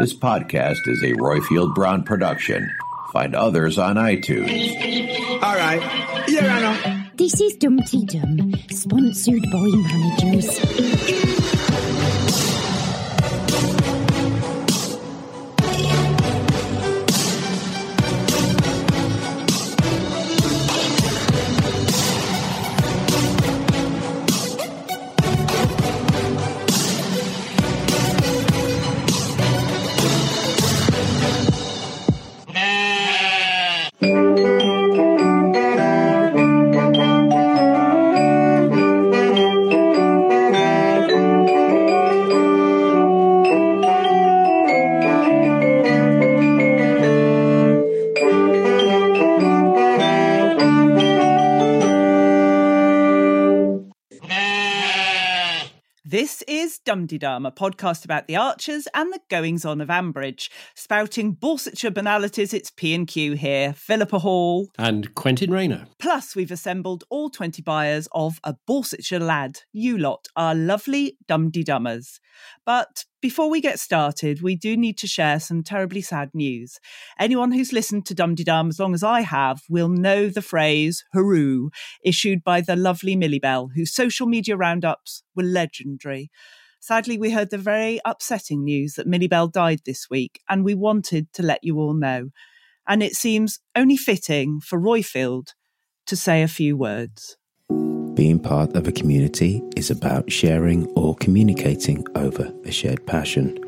This podcast is a Royfield Brown production. Find others on iTunes. All right. Your Honor. This is Dum-Tee-Dum, sponsored by managers. Dum-Dee-Dum, a podcast about the Archers and the goings-on of Ambridge. Spouting Borsetshire banalities, it's P&Q here, Philippa Hall and Quentin Rayner. Plus, we've assembled all 20 buyers of A Borsetshire Lad. You lot are lovely Dum-Dee-Dummers. But before we get started, we do need to share some terribly sad news. Anyone who's listened to Dum-Dee-Dum as long as I have will know the phrase "hooroo," issued by the lovely Millie Bell, whose social media roundups were legendary. Sadly, we heard the very upsetting news that Millie Bell died this week, and we wanted to let you all know. And it seems only fitting for Royfield to say a few words. Being part of a community is about sharing or communicating over a shared passion.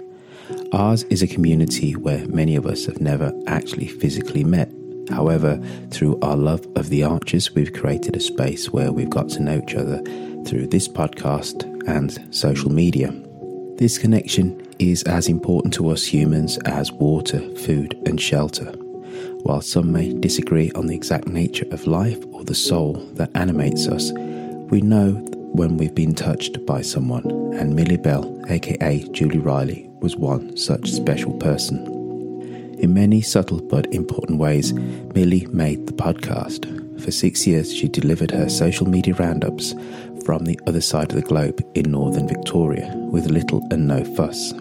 Ours is a community where many of us have never actually physically met. However, through our love of the Archers, we've created a space where we've got to know each other through this podcast and social media. This connection is as important to us humans as water, food and shelter. While some may disagree on the exact nature of life or the soul that animates us, we know when we've been touched by someone, and Millie Bell, aka Julie Riley, was one such special person. In many subtle but important ways, Millie made the podcast. For 6 years, she delivered her social media roundups from the other side of the globe in Northern Victoria with little and no fuss.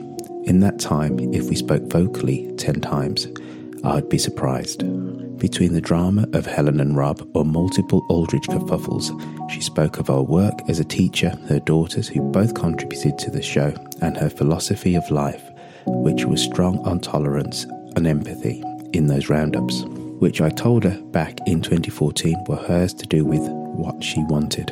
In that time, if we spoke vocally 10 times, I'd be surprised. Between the drama of Helen and Rob or multiple Aldridge kerfuffles, she spoke of her work as a teacher, her daughters who both contributed to the show, and her philosophy of life, which was strong on tolerance and empathy in those roundups, which I told her back in 2014 were hers to do with what she wanted.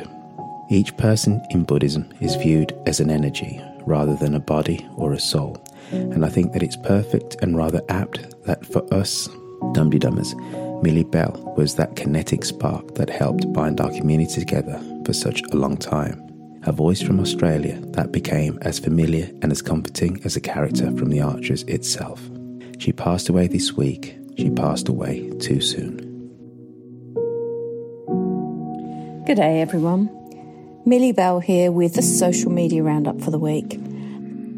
Each person in Buddhism is viewed as an energy rather than a body or a soul, and I think that it's perfect and rather apt that for us Dum-Dee-Dummers, Millie Bell was that kinetic spark that helped bind our community together for such a long time. A voice from Australia that became as familiar and as comforting as a character from The Archers itself. She passed away this week. She passed away too soon. Good day, everyone. Millie Bell here with the social media roundup for the week.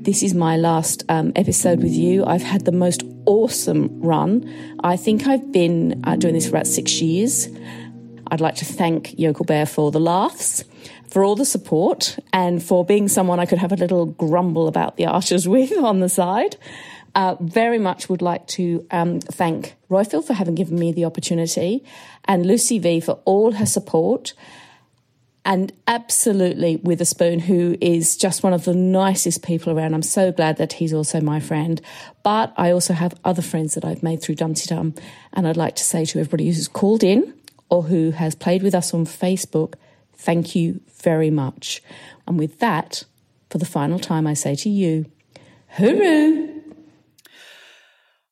This is my last episode with you. I've had the most awesome run. I think I've been doing this for about 6 years. I'd like to thank Yokel Bear for the laughs, for all the support, and for being someone I could have a little grumble about the Archers with on the side. Very much would like to thank Royfield for having given me the opportunity, and Lucy V for all her support. and absolutely Witherspoon, who is just one of the nicest people around. I'm so glad that he's also my friend. But I also have other friends that I've made through Dum-Tee-Dum, and I'd like to say to everybody who's called in or who has played with us on Facebook, thank you very much. And with that, for the final time, I say to you, hooroo!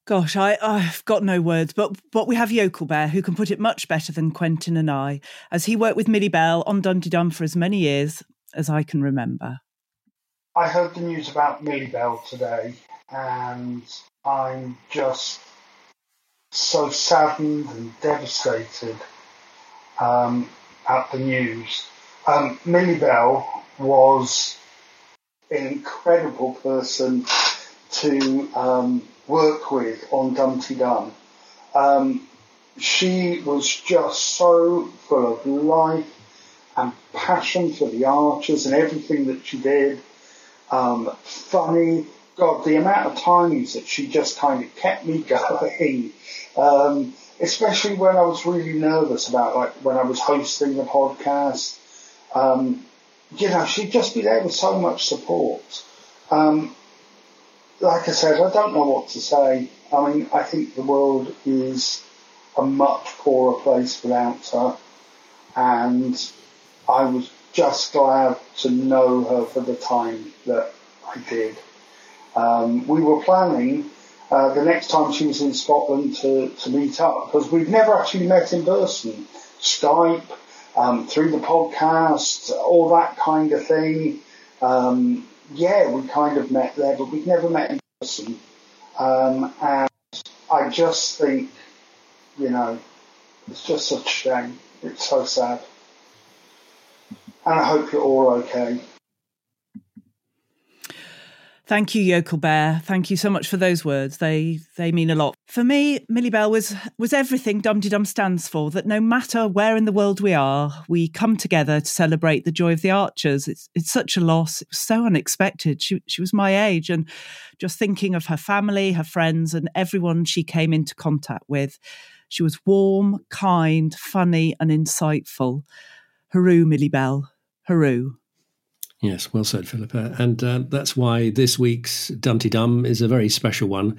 Gosh, I've got no words, but we have Yokel Bear, who can put it much better than Quentin and I, as he worked with Millie Bell on Dum-Tee-Dum for as many years as I can remember. I heard the news about Millie Bell today, and I'm just so saddened and devastated at the news. Millie Bell was an incredible person to work with on Dum-Tee-Dum. She was just so full of life and passion for the Archers and everything that she did. Funny. God, the amount of times that she just kind of kept me going, especially when I was really nervous about, like, when I was hosting the podcast. She'd just be there with so much support. Like I said, I don't know what to say. I mean, I think the world is a much poorer place without her. And I was just glad to know her for the time that I did. We were planning the next time she was in Scotland to meet up, because we've never actually met in person. Skype, through the podcast, all that kind of thing. Yeah, we kind of met there, but we've never met in person. And I just think, it's just such a shame. It's so sad. And I hope you're all okay. Thank you, Yokel Bear. Thank you so much for those words. They mean a lot. For me, Millie Bell was everything Dum-Tee-Dum stands for, that no matter where in the world we are, we come together to celebrate the joy of the Archers. It's such a loss. It was so unexpected. She was my age, and just thinking of her family, her friends, and everyone she came into contact with. She was warm, kind, funny, and insightful. Hooroo, Millie Bell. Hooroo. Yes, well said, Philippa. And that's why this week's Dum-Tee-Dum is a very special one,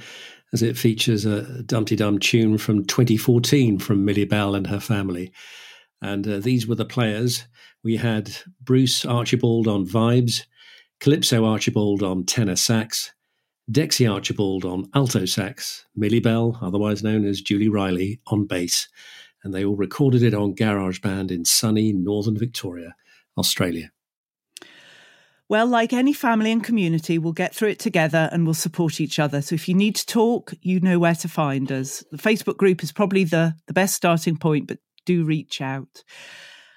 as it features a Dum-Tee-Dum tune from 2014 from Millie Bell and her family. And these were the players. We had Bruce Archibald on vibes, Calypso Archibald on tenor sax, Dexy Archibald on alto sax, Millie Bell, otherwise known as Julie Riley, on bass. And they all recorded it on GarageBand in sunny Northern Victoria, Australia. Well, like any family and community, we'll get through it together and we'll support each other. So if you need to talk, you know where to find us. The Facebook group is probably the best starting point, but do reach out.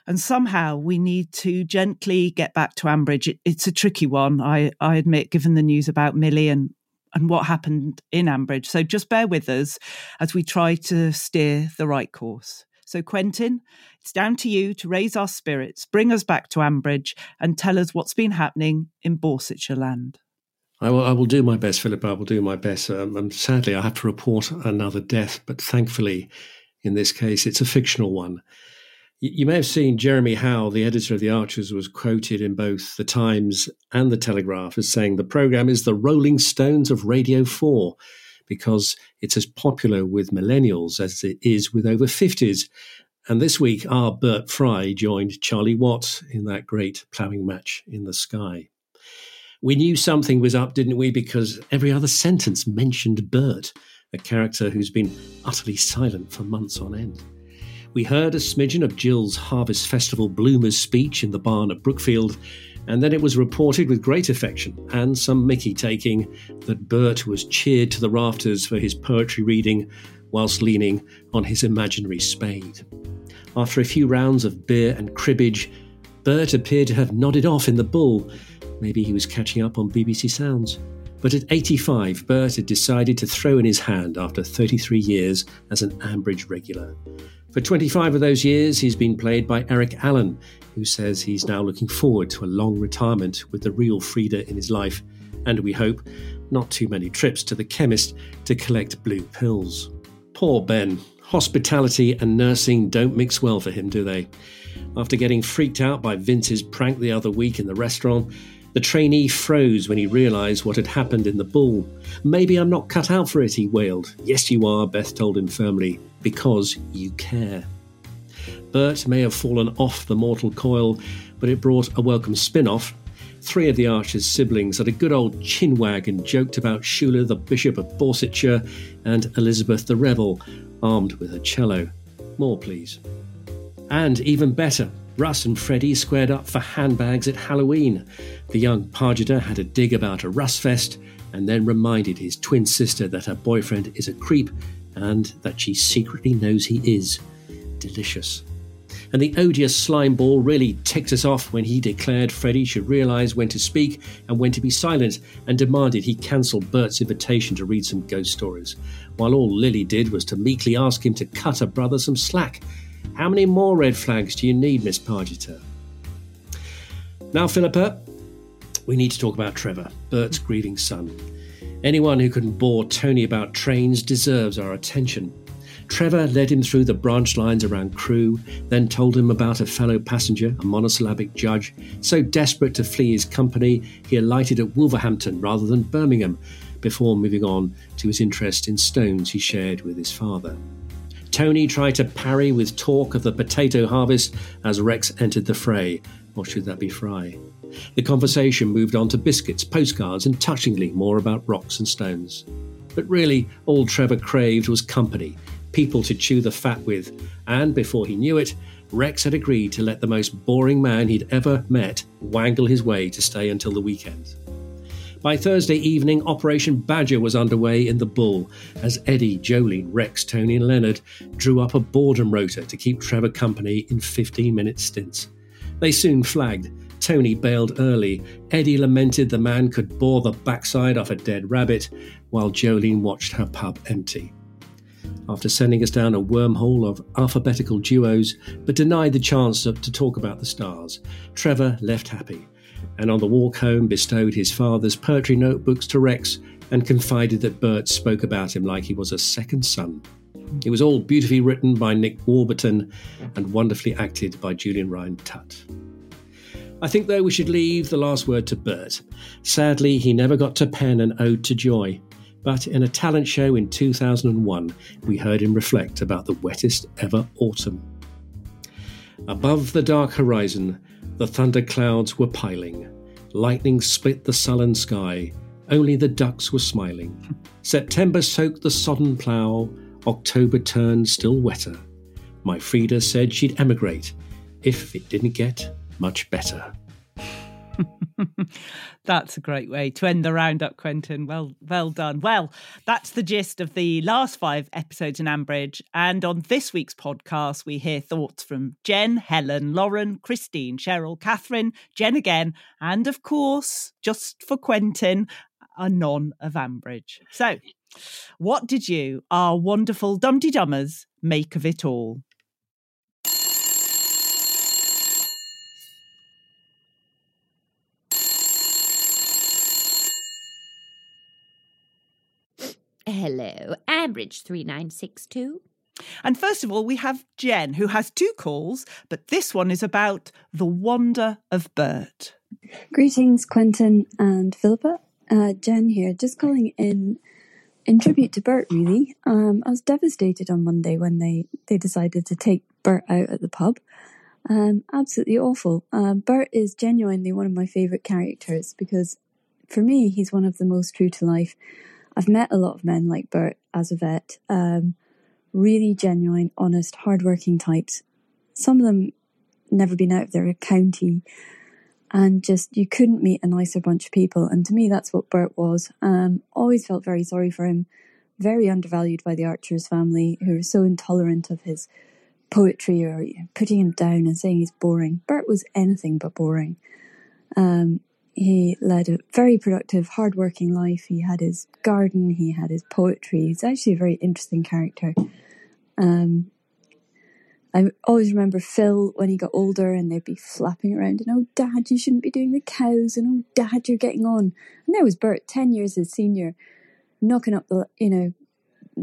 And somehow we need to gently get back to Ambridge. It's a tricky one, I admit, given the news about Millie and what happened in Ambridge. So just bear with us as we try to steer the right course. So, Quentin, it's down to you to raise our spirits, bring us back to Ambridge and tell us what's been happening in Borsetshire land. I will do my best, Philippa. I will do my best. And sadly, I have to report another death, but thankfully, in this case, it's a fictional one. You may have seen Jeremy Howe, the editor of The Archers, was quoted in both The Times and The Telegraph as saying the programme is the Rolling Stones of Radio 4, because it's as popular with millennials as it is with over 50s. And this week, our Bert Fry joined Charlie Watts in that great ploughing match in the sky. We knew something was up, didn't we? Because every other sentence mentioned Bert, a character who's been utterly silent for months on end. We heard a smidgen of Jill's Harvest Festival Bloomers speech in the barn at Brookfield, and then it was reported with great affection and some mickey taking that Bert was cheered to the rafters for his poetry reading whilst leaning on his imaginary spade. After a few rounds of beer and cribbage, Bert appeared to have nodded off in the Bull. Maybe he was catching up on BBC Sounds. But at 85, Bert had decided to throw in his hand after 33 years as an Ambridge regular. For 25 of those years, he's been played by Eric Allen, who says he's now looking forward to a long retirement with the real Frida in his life, and we hope not too many trips to the chemist to collect blue pills. Poor Ben. Hospitality and nursing don't mix well for him, do they? After getting freaked out by Vince's prank the other week in the restaurant, the trainee froze when he realised what had happened in the ball. "Maybe I'm not cut out for it," he wailed. "Yes, you are," Beth told him firmly, "because you care." Bert may have fallen off the mortal coil, but it brought a welcome spin-off. Three of the Archers' siblings had a good old chinwag and joked about Schuyler, the Bishop of Borsetshire, and Elizabeth the Rebel, armed with a cello. More, please. And even better, Russ and Freddie squared up for handbags at Halloween. The young pargeter had a dig about a Russ fest and then reminded his twin sister that her boyfriend is a creep and that she secretly knows he is. Delicious. And the odious slime ball really ticked us off when he declared Freddie should realise when to speak and when to be silent, and demanded he cancel Bert's invitation to read some ghost stories, while all Lily did was to meekly ask him to cut her brother some slack. "How many more red flags do you need, Miss Pargeter?" Now, Philippa, we need to talk about Trevor, Bert's grieving son. Anyone who can bore Tony about trains deserves our attention. Trevor led him through the branch lines around Crewe, then told him about a fellow passenger, a monosyllabic judge. So desperate to flee his company, he alighted at Wolverhampton rather than Birmingham, before moving on to his interest in stones he shared with his father. Tony tried to parry with talk of the potato harvest as Rex entered the fray, or should that be Fry? The conversation moved on to biscuits, postcards, and touchingly more about rocks and stones. But really, all Trevor craved was company, people to chew the fat with, and before he knew it, Rex had agreed to let the most boring man he'd ever met wangle his way to stay until the weekend. By Thursday evening, Operation Badger was underway in the Bull, as Eddie, Jolene, Rex, Tony and Leonard drew up a boredom rota to keep Trevor company in 15-minute stints. They soon flagged. Tony bailed early. Eddie lamented the man could bore the backside off a dead rabbit, while Jolene watched her pub empty. After sending us down a wormhole of alphabetical duos, but denied the chance to talk about the stars, Trevor left happy, and on the walk home bestowed his father's poetry notebooks to Rex and confided that Bert spoke about him like he was a second son. It was all beautifully written by Nick Warburton and wonderfully acted by Julian Ryan Tutt. I think, though, we should leave the last word to Bert. Sadly, he never got to pen an ode to joy, but in a talent show in 2001, we heard him reflect about the wettest ever autumn. Above the dark horizon, the thunder clouds were piling. Lightning split the sullen sky. Only the ducks were smiling. September soaked the sodden plough. October turned still wetter. My Frida said she'd emigrate if it didn't get much better. That's a great way to end the roundup, Quentin. Well done. Well, that's the gist of the last 5 episodes in Ambridge. And on this week's podcast, we hear thoughts from Jen, Helen, Lauren, Christine, Cheryl, Catherine, Jen again, and of course, just for Quentin, a non of Ambridge. So, what did you, our wonderful Dum-Tee-Dummers, make of it all? Hello, Ambridge 3962. And first of all, we have Jen, who has 2 calls, but this one is about the wonder of Bert. Greetings, Quentin and Philippa. Jen here, just calling in tribute to Bert, really. I was devastated on Monday when they decided to take Bert out at the pub. Absolutely awful. Bert is genuinely one of my favourite characters because, for me, he's one of the most true to life. I've met a lot of men like Bert as a vet, really genuine, honest, hardworking types. Some of them never been out of their county, and just you couldn't meet a nicer bunch of people. And to me, that's what Bert was. Always felt very sorry for him, very undervalued by the Archers family, who were so intolerant of his poetry or putting him down and saying he's boring. Bert was anything but boring. He led a very productive, hard-working life. He had his garden, he had his poetry. He's actually a very interesting character. I always remember Phil when he got older and they'd be flapping around and, "Oh, Dad, you shouldn't be doing the cows," and, "Oh, Dad, you're getting on." And there was Bert, 10 years his senior, knocking up the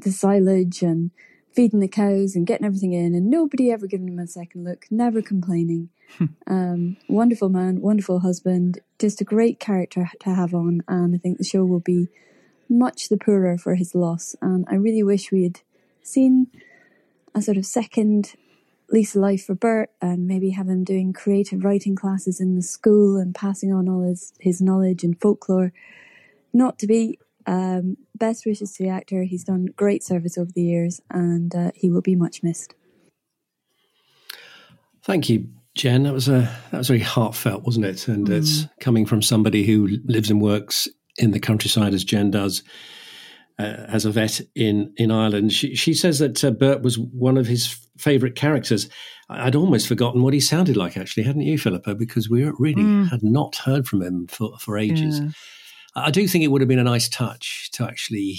silage and feeding the cows and getting everything in, and nobody ever giving him a second look, never complaining. Wonderful man, wonderful husband, just a great character to have on, and I think the show will be much the poorer for his loss. And I really wish we had seen a sort of second lease of life for Bert, and maybe have him doing creative writing classes in the school and passing on all his knowledge and folklore. Not to be. Best wishes to the actor. He's done great service over the years, and he will be much missed. Thank you, Jen. That was very heartfelt, wasn't it? And it's coming from somebody who lives and works in the countryside, as Jen does, as a vet in Ireland. She says that Bert was one of his favourite characters. I'd almost forgotten what he sounded like, actually, hadn't you, Philippa? Because we really had not heard from him for ages. Yeah. I do think it would have been a nice touch to actually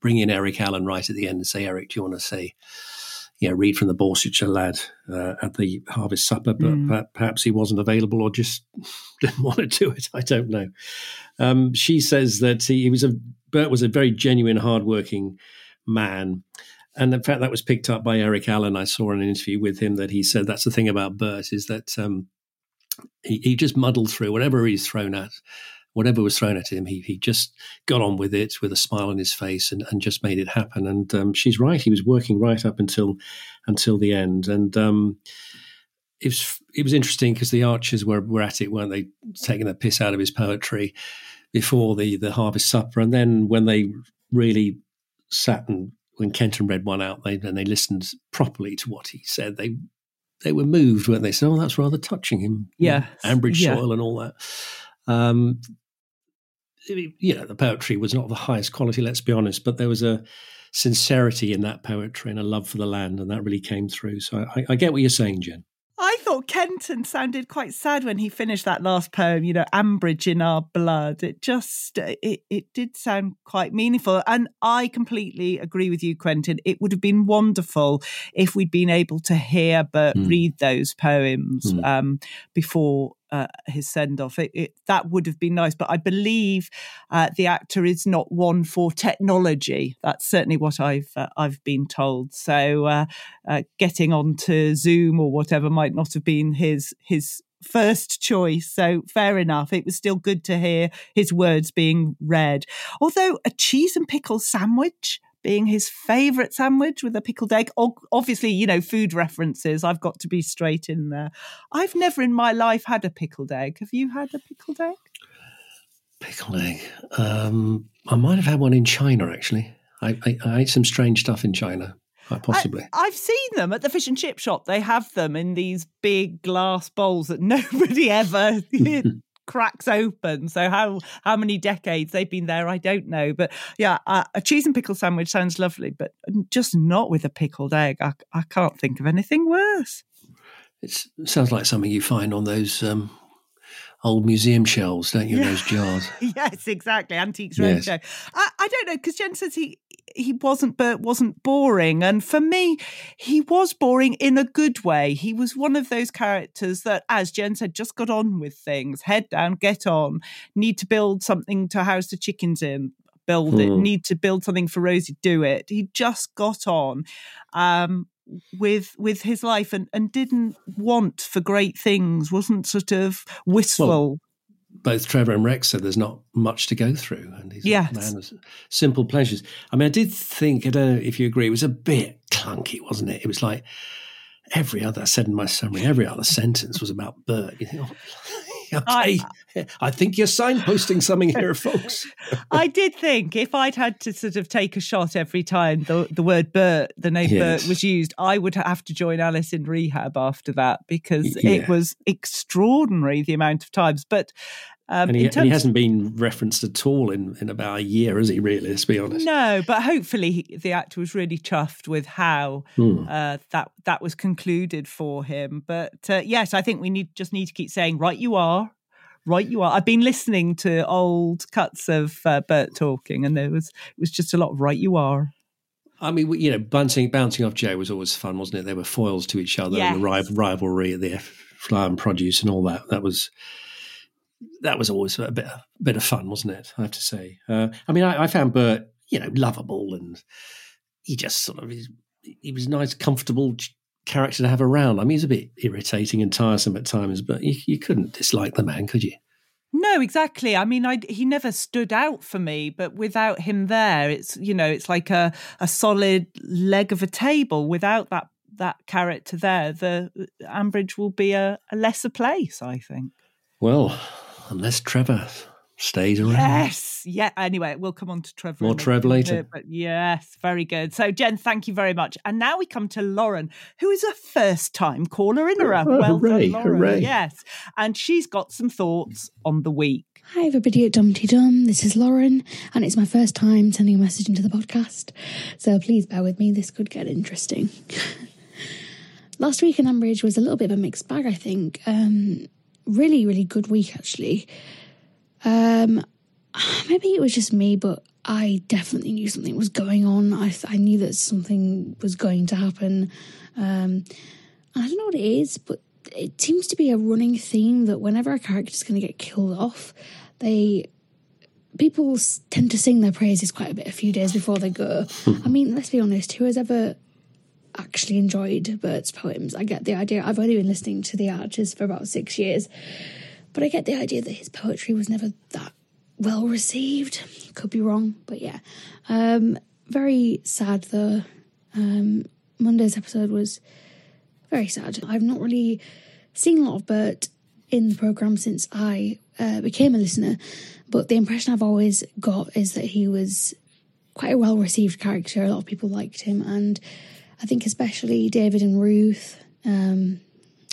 bring in Eric Allen right at the end and say, Eric, do you want to say, read from the Borsetshire Lad at the harvest supper, but perhaps he wasn't available or just didn't want to do it. I don't know. She says that Bert was a very genuine, hardworking man. And in fact, that was picked up by Eric Allen. I saw in an interview with him that he said that's the thing about Bert is that he just muddled through whatever he's thrown at. Whatever was thrown at him, he just got on with it with a smile on his face and just made it happen. And she's right; he was working right up until the end. And it was interesting because the Archers were at it, weren't they? Taking the piss out of his poetry before the harvest supper, and then when they really sat and when Quentin read one out, they listened properly to what he said. They were moved, weren't they? Said, "Oh, that's rather touching him." Yeah, Ambridge soil and all that. The poetry was not the highest quality, let's be honest, but there was a sincerity in that poetry and a love for the land, and that really came through. So I get what you're saying, Jen. I thought Quentin sounded quite sad when he finished that last poem, Ambridge in our blood. It just, it did sound quite meaningful. And I completely agree with you, Quentin. It would have been wonderful if we'd been able to hear Bert read those poems before his send-off. That would have been nice. But I believe the actor is not one for technology. That's certainly what I've been told. So getting onto Zoom or whatever might not have been his first choice. So fair enough. It was still good to hear his words being read. Although a cheese and pickle sandwich being his favourite sandwich with a pickled egg. Obviously, food references. I've got to be straight in there. I've never in my life had a pickled egg. Have you had a pickled egg? Pickled egg. I might have had one in China, actually. I ate some strange stuff in China. Possibly. I've seen them at the fish and chip shop. They have them in these big glass bowls that nobody ever cracks open. So how many decades they've been there, I don't know. But yeah, a cheese and pickle sandwich sounds lovely, but just not with a pickled egg. I can't think of anything worse. It sounds like something you find on those old museum shelves, don't you? Yeah. Those jars. Yes, exactly. Antiques Roadshow. Yes. I don't know, because Jen says Bert wasn't boring. And for me, he was boring in a good way. He was one of those characters that, as Jen said, just got on with things, head down, get on, need to build something to house the chickens in, build it, need to build something for Rosie, do it. He just got on with his life and didn't want for great things, wasn't sort of wistful. Well, both Trevor and Rex said there's not much to go through, and he's a man of simple pleasures. I mean, I did think, I don't know if you agree, it was a bit clunky, wasn't it? It was like every other sentence was about Bert. You think, okay, I think you're signposting something here, folks. I did think if I'd had to sort of take a shot every time the word Bert, the name Bert was used, I would have to join Alice in rehab after that, because it was extraordinary the amount of times. But and he hasn't been referenced at all in about a year, has he, really, let's be honest? No, but hopefully the actor was really chuffed with how that was concluded for him. But yes, I think we need to keep saying, right you are, right you are. I've been listening to old cuts of Bert talking, and it was just a lot of right you are. I mean, bouncing off Joe was always fun, wasn't it? They were foils to each other, and the rivalry at the Fly and Produce and all that. That was always a bit of fun, wasn't it? I have to say. I mean, I found Bert, lovable, and he just sort of he was a nice, comfortable character to have around. I mean, he's a bit irritating and tiresome at times, but you couldn't dislike the man, could you? No, exactly. I mean, he never stood out for me, but without him there, it's like a solid leg of a table. Without that character there, the Ambridge will be a lesser place, I think. Well, unless Trevor stays around. Yes. Yeah. Anyway, we'll come on to Trevor. More Trevor later. But yes, very good. So, Jen, thank you very much. And now we come to Lauren, who is a first-time caller in. Well hooray, done, Lauren. Hooray. Yes. And she's got some thoughts on the week. Hi, everybody at Dum-Tee-Dum. This is Lauren, and it's my first time sending a message into the podcast. So please bear with me. This could get interesting. Last week in Ambridge was a little bit of a mixed bag, I think. Really, really good week, actually. Maybe it was just me, but I definitely knew something was going on. I knew that something was going to happen. I don't know what it is, but it seems to be a running theme that whenever a character's going to get killed off, people tend to sing their praises quite a bit a few days before they go. I mean, let's be honest, who has ever actually enjoyed Bert's poems? I get the idea. I've only been listening to The Archers for about 6 years, but I get the idea that his poetry was never that well received. Could be wrong, but yeah. Very sad, though. Monday's episode was very sad. I've not really seen a lot of Bert in the programme since I became a listener, but the impression I've always got is that he was quite a well-received character. A lot of people liked him, and I think especially David and Ruth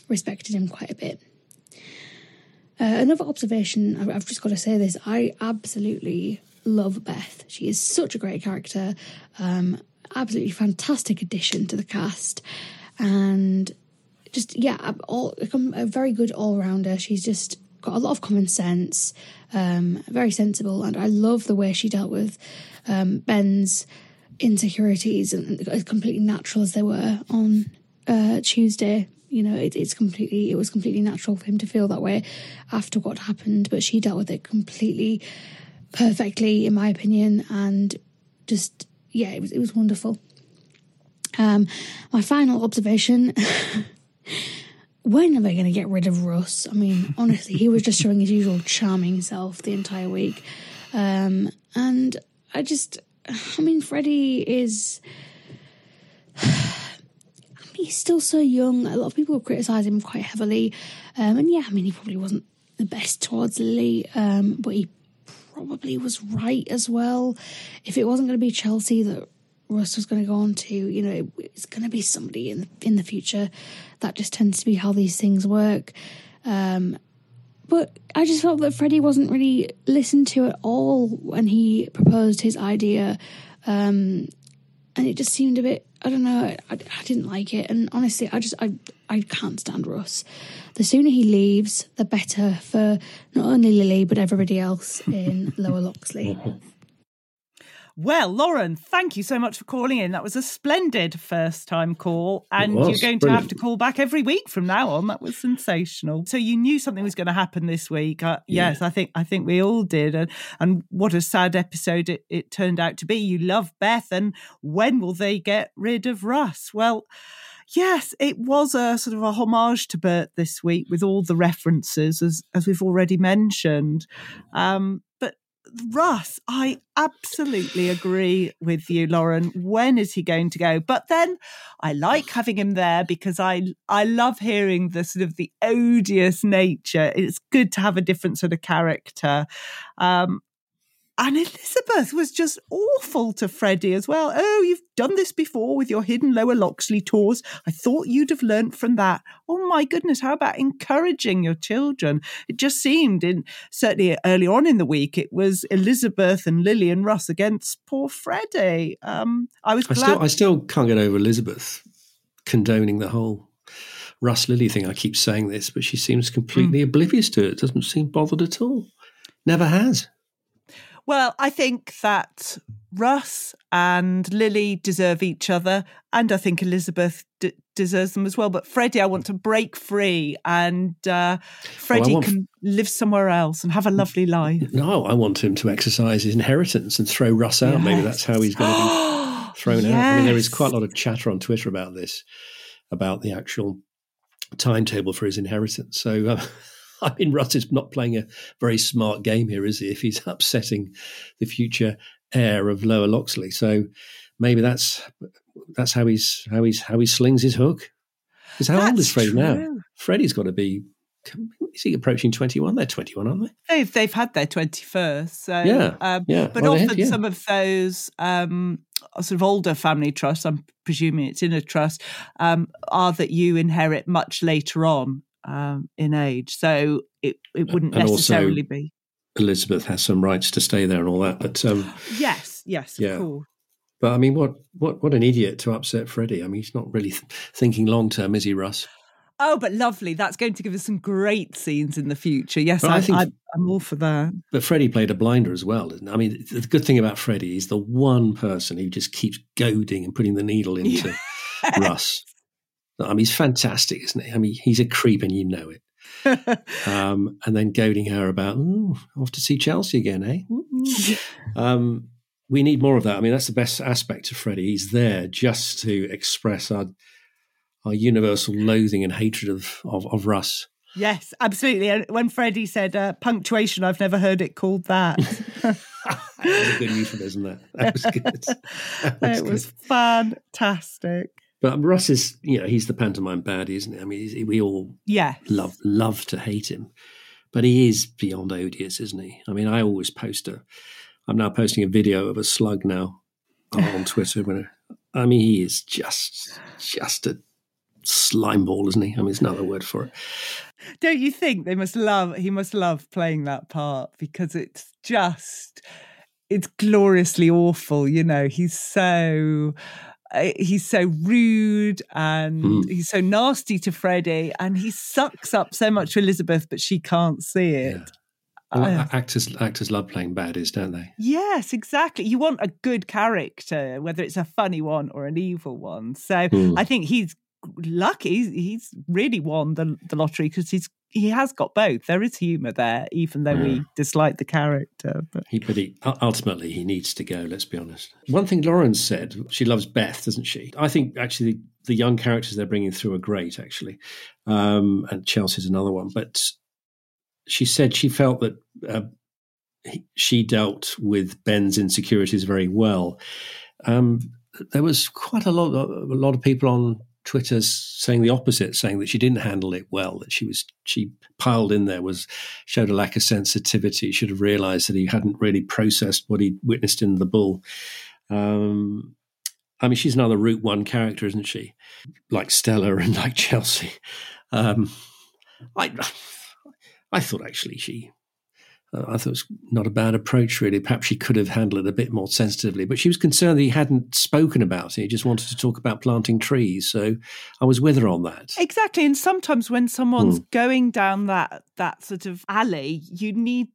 respected him quite a bit. Another observation, I've just got to say this, I absolutely love Beth. She is such a great character, absolutely fantastic addition to the cast, and just, yeah, a very good all-rounder. She's just got a lot of common sense, very sensible, and I love the way she dealt with Ben's insecurities, and as completely natural as they were on Tuesday. You know, it was completely natural for him to feel that way after what happened, but she dealt with it completely perfectly, in my opinion, and just, yeah, it was wonderful. My final observation, we're never going to get rid of Russ. I mean, honestly, he was just showing his usual charming self the entire week. And Freddie is, he's still so young. A lot of people criticise him quite heavily. And yeah, I mean, he probably wasn't the best towards Lily, but he probably was right as well. If it wasn't going to be Chelsea that Russ was going to go on to, you know, it's going to be somebody in the future. That just tends to be how these things work. But I just felt that Freddie wasn't really listened to at all when he proposed his idea. And it just seemed a bit, I don't know, I didn't like it. And honestly, I can't stand Russ. The sooner he leaves, the better for not only Lily, but everybody else in Lower Loxley. Well, Lauren, thank you so much for calling in. That was a splendid first-time call, and you're going to have to call back every week from now on. That was sensational. So you knew something was going to happen this week. Yes, I think we all did. And what a sad episode it turned out to be. You love Beth, and when will they get rid of Russ? Well, yes, it was a sort of a homage to Bert this week with all the references, as we've already mentioned. Russ, I absolutely agree with you, Lauren. When is he going to go? But then I like having him there because I love hearing the sort of the odious nature. It's good to have a different sort of character. And Elizabeth was just awful to Freddie as well. Oh, you've done this before with your hidden Lower Loxley tours. I thought you'd have learnt from that. Oh, my goodness, how about encouraging your children? It just seemed, certainly early on in the week, it was Elizabeth and Lily and Russ against poor Freddie. I still can't get over Elizabeth condoning the whole Russ-Lily thing. I keep saying this, but she seems completely oblivious to it. Doesn't seem bothered at all. Never has. Well, I think that Russ and Lily deserve each other, and I think Elizabeth deserves them as well. But Freddie, I want to break free, and Freddie can live somewhere else and have a lovely life. No, I want him to exercise his inheritance and throw Russ out. Yes. Maybe that's how he's going to be thrown out. I mean, there is quite a lot of chatter on Twitter about this, about the actual timetable for his inheritance. So, I mean, Russ is not playing a very smart game here, is he, if he's upsetting the future heir of Lower Loxley? So maybe that's how he slings his hook. Because how old is Freddie now? Freddie's got to be, is he approaching 21? They're 21, aren't they? They've had their 21st. So, But often some of those sort of older family trusts, I'm presuming it's in a trust, are that you inherit much later on in age. So it wouldn't necessarily be. Elizabeth has some rights to stay there and all that. But of course. But I mean, what an idiot to upset Freddie. I mean, he's not really thinking long term, is he, Russ? Oh, but lovely. That's going to give us some great scenes in the future. Yes, I'm all for that. But Freddie played a blinder as well, didn't he? I mean, the good thing about Freddie is the one person who just keeps goading and putting the needle into Russ. I mean, he's fantastic, isn't he? I mean, he's a creep and you know it. And then goading her about, off to see Chelsea again, eh? We need more of that. I mean, that's the best aspect of Freddie. He's there just to express our universal loathing and hatred of Russ. Yes, absolutely. And when Freddie said punctuation, I've never heard it called that. That was a good euphemism, that. That was good. It was fantastic. But Russ is, he's the pantomime baddie, isn't he? I mean, we all love to hate him. But he is beyond odious, isn't he? I mean, I always I'm now posting a video of a slug now on Twitter. I mean, he is just a slime ball, isn't he? I mean, there's another word for it. Don't you think he must love playing that part, because it's gloriously awful, he's so rude and he's so nasty to Freddie, and he sucks up so much to Elizabeth, but she can't see it. Yeah. Well, actors love playing baddies, don't they? Yes, exactly. You want a good character, whether it's a funny one or an evil one. So I think he's lucky. He's really won the lottery, because he has got both. There is humour there, even though we dislike the character. But ultimately, he needs to go, let's be honest. One thing Lauren said, she loves Beth, doesn't she? I think actually the young characters they're bringing through are great, actually. And Chelsea's another one. But she said she felt that she dealt with Ben's insecurities very well. There was quite a lot of people on Twitter saying the opposite, saying that she didn't handle it well, that she piled in there, showed a lack of sensitivity, should have realised that he hadn't really processed what he witnessed in the bull. I mean, she's another Route One character, isn't she? Like Stella and like Chelsea. I thought actually I thought it was not a bad approach, really. Perhaps she could have handled it a bit more sensitively, but she was concerned that he hadn't spoken about it. He just wanted to talk about planting trees. So I was with her on that. Exactly. And sometimes when someone's going down that sort of alley, you need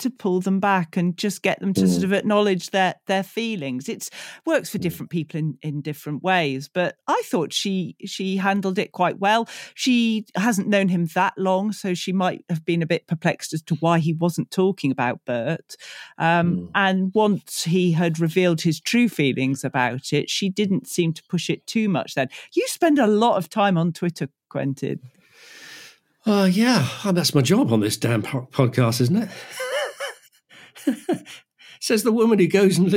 to pull them back and just get them to sort of acknowledge their feelings. It works for different people in different ways, but I thought she handled it quite well. She hasn't known him that long, so she might have been a bit perplexed as to why he wasn't talking about Bert. And once he had revealed his true feelings about it, she didn't seem to push it too much then. You spend a lot of time on Twitter, Quentin. That's my job on this damn podcast, isn't it? Says the woman who goes and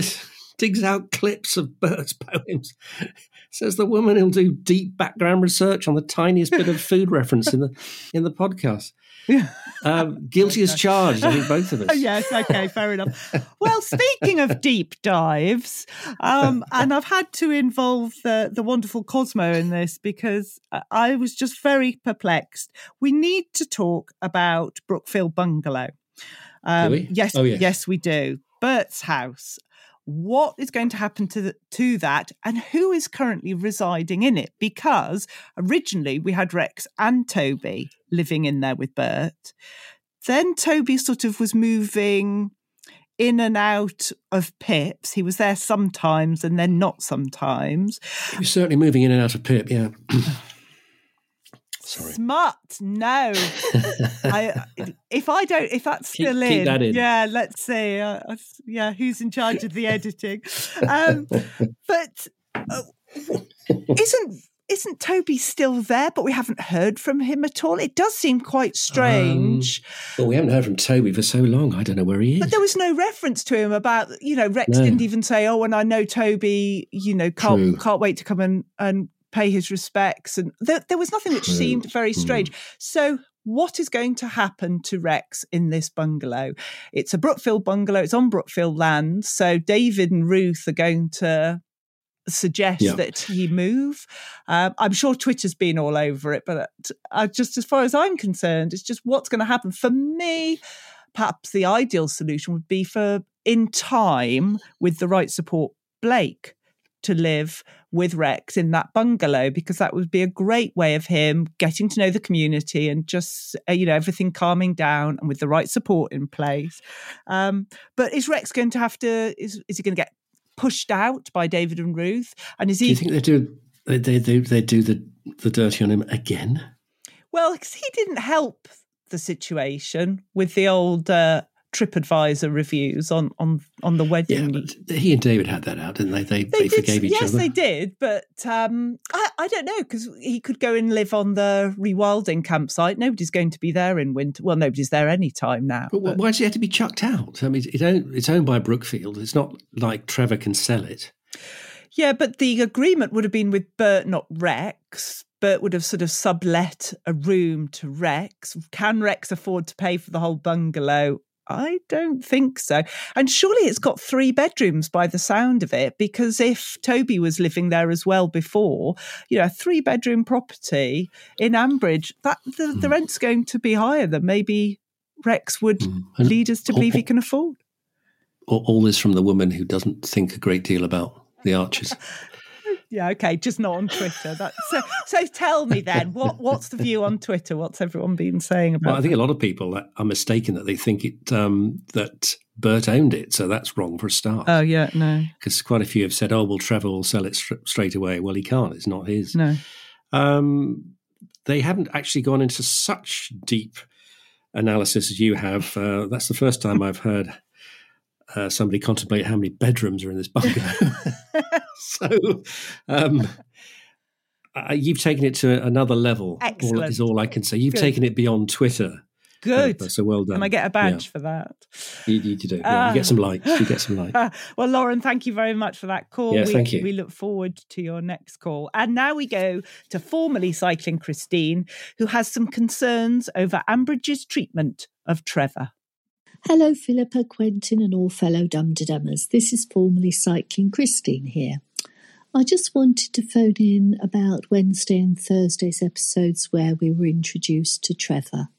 digs out clips of Bert's poems. Says the woman who'll do deep background research on the tiniest bit of food reference in the podcast. Yeah. Guilty as charged, I think, both of us. Yes, okay, fair enough. Well, speaking of deep dives, and I've had to involve the wonderful Cosmo in this, because I was just very perplexed. We need to talk about Brookfield Bungalow. Do we? Yes, yes, we do. Bert's house. What is going to happen to that, and who is currently residing in it? Because originally we had Rex and Toby living in there with Bert. Then Toby sort of was moving in and out of Pip's. He was there sometimes and then not sometimes. He was certainly moving in and out of Pip, yeah. Sorry. Smut. No. If that's still keep that in. Yeah, let's see. Who's in charge of the editing? But isn't Toby still there? But we haven't heard from him at all. It does seem quite strange. Well, we haven't heard from Toby for so long. I don't know where he is. But there was no reference to him about, Rex didn't even say, and I know Toby, can't wait to come and pay his respects. And there was nothing which seemed very strange. So what is going to happen to Rex in this bungalow? It's a Brookfield bungalow. It's on Brookfield land. So David and Ruth are going to suggest that he move. I'm sure Twitter's been all over it, but just as far as I'm concerned, it's just what's going to happen. For me, perhaps the ideal solution would be for, in time, with the right support, Blake to live with Rex in that bungalow, because that would be a great way of him getting to know the community and just, everything calming down and with the right support in place. But is Rex going to have to, is he going to get pushed out by David and Ruth? And is he? Do you think they do the dirty on him again? Well, because he didn't help the situation with the old TripAdvisor reviews on the wedding. Yeah, but he and David had that out, didn't they? They forgave each other. Yes, they did. But I don't know, because he could go and live on the rewilding campsite. Nobody's going to be there in winter. Well, nobody's there any time now. But why does he have to be chucked out? I mean, it's owned by Brookfield. It's not like Trevor can sell it. Yeah, but the agreement would have been with Bert, not Rex. Bert would have sort of sublet a room to Rex. Can Rex afford to pay for the whole bungalow? I don't think so. And surely it's got 3 bedrooms by the sound of it, because if Toby was living there as well before, a 3-bedroom property in Ambridge, that the rent's going to be higher than maybe Rex would lead us to believe he can afford. All this from the woman who doesn't think a great deal about the Archers. Yeah, okay, just not on Twitter. So tell me then, what's the view on Twitter? What's everyone been saying about it? Well, I think a lot of people are mistaken that they think it that Bert owned it, so that's wrong for a start. Oh, yeah, no. Because quite a few have said, well, Trevor will sell it straight away. Well, he can't. It's not his. No. They haven't actually gone into such deep analysis as you have. That's the first time I've heard somebody contemplate how many bedrooms are in this bungalow. So you've taken it to another level. Excellent. Is all I can say. You've taken it beyond Twitter. Good. So well done. And I get a badge for that. You do. Yeah. You get some likes. Well, Lauren, thank you very much for that call. Yeah, thank you. We look forward to your next call. And now we go to formerly cycling Christine, who has some concerns over Ambridge's treatment of Trevor. Hello, Philippa, Quentin and all fellow Dum-Tee-Dummers. This is formerly cycling Christine here. I just wanted to phone in about Wednesday and Thursday's episodes where we were introduced to Trevor.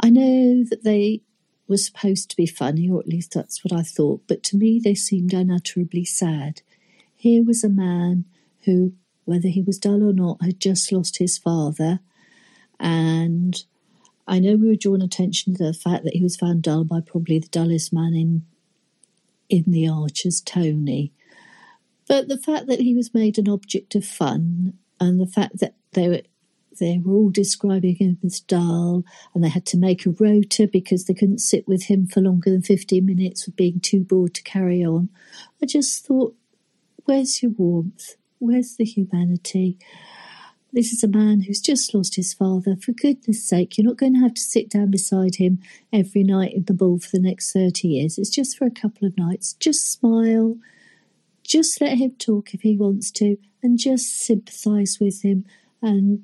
I know that they were supposed to be funny, or at least that's what I thought, but to me they seemed unutterably sad. Here was a man who, whether he was dull or not, had just lost his father, and I know we were drawn attention to the fact that he was found dull by probably the dullest man in the Archers, Tony. But the fact that he was made an object of fun, and the fact that they were all describing him as dull, and they had to make a rota because they couldn't sit with him for longer than 15 minutes for being too bored to carry on. I just thought, where's your warmth? Where's the humanity? This is a man who's just lost his father. For goodness sake, you're not going to have to sit down beside him every night in the ball for the next 30 years. It's just for a couple of nights. Just smile. Just let him talk if he wants to, and just sympathise with him and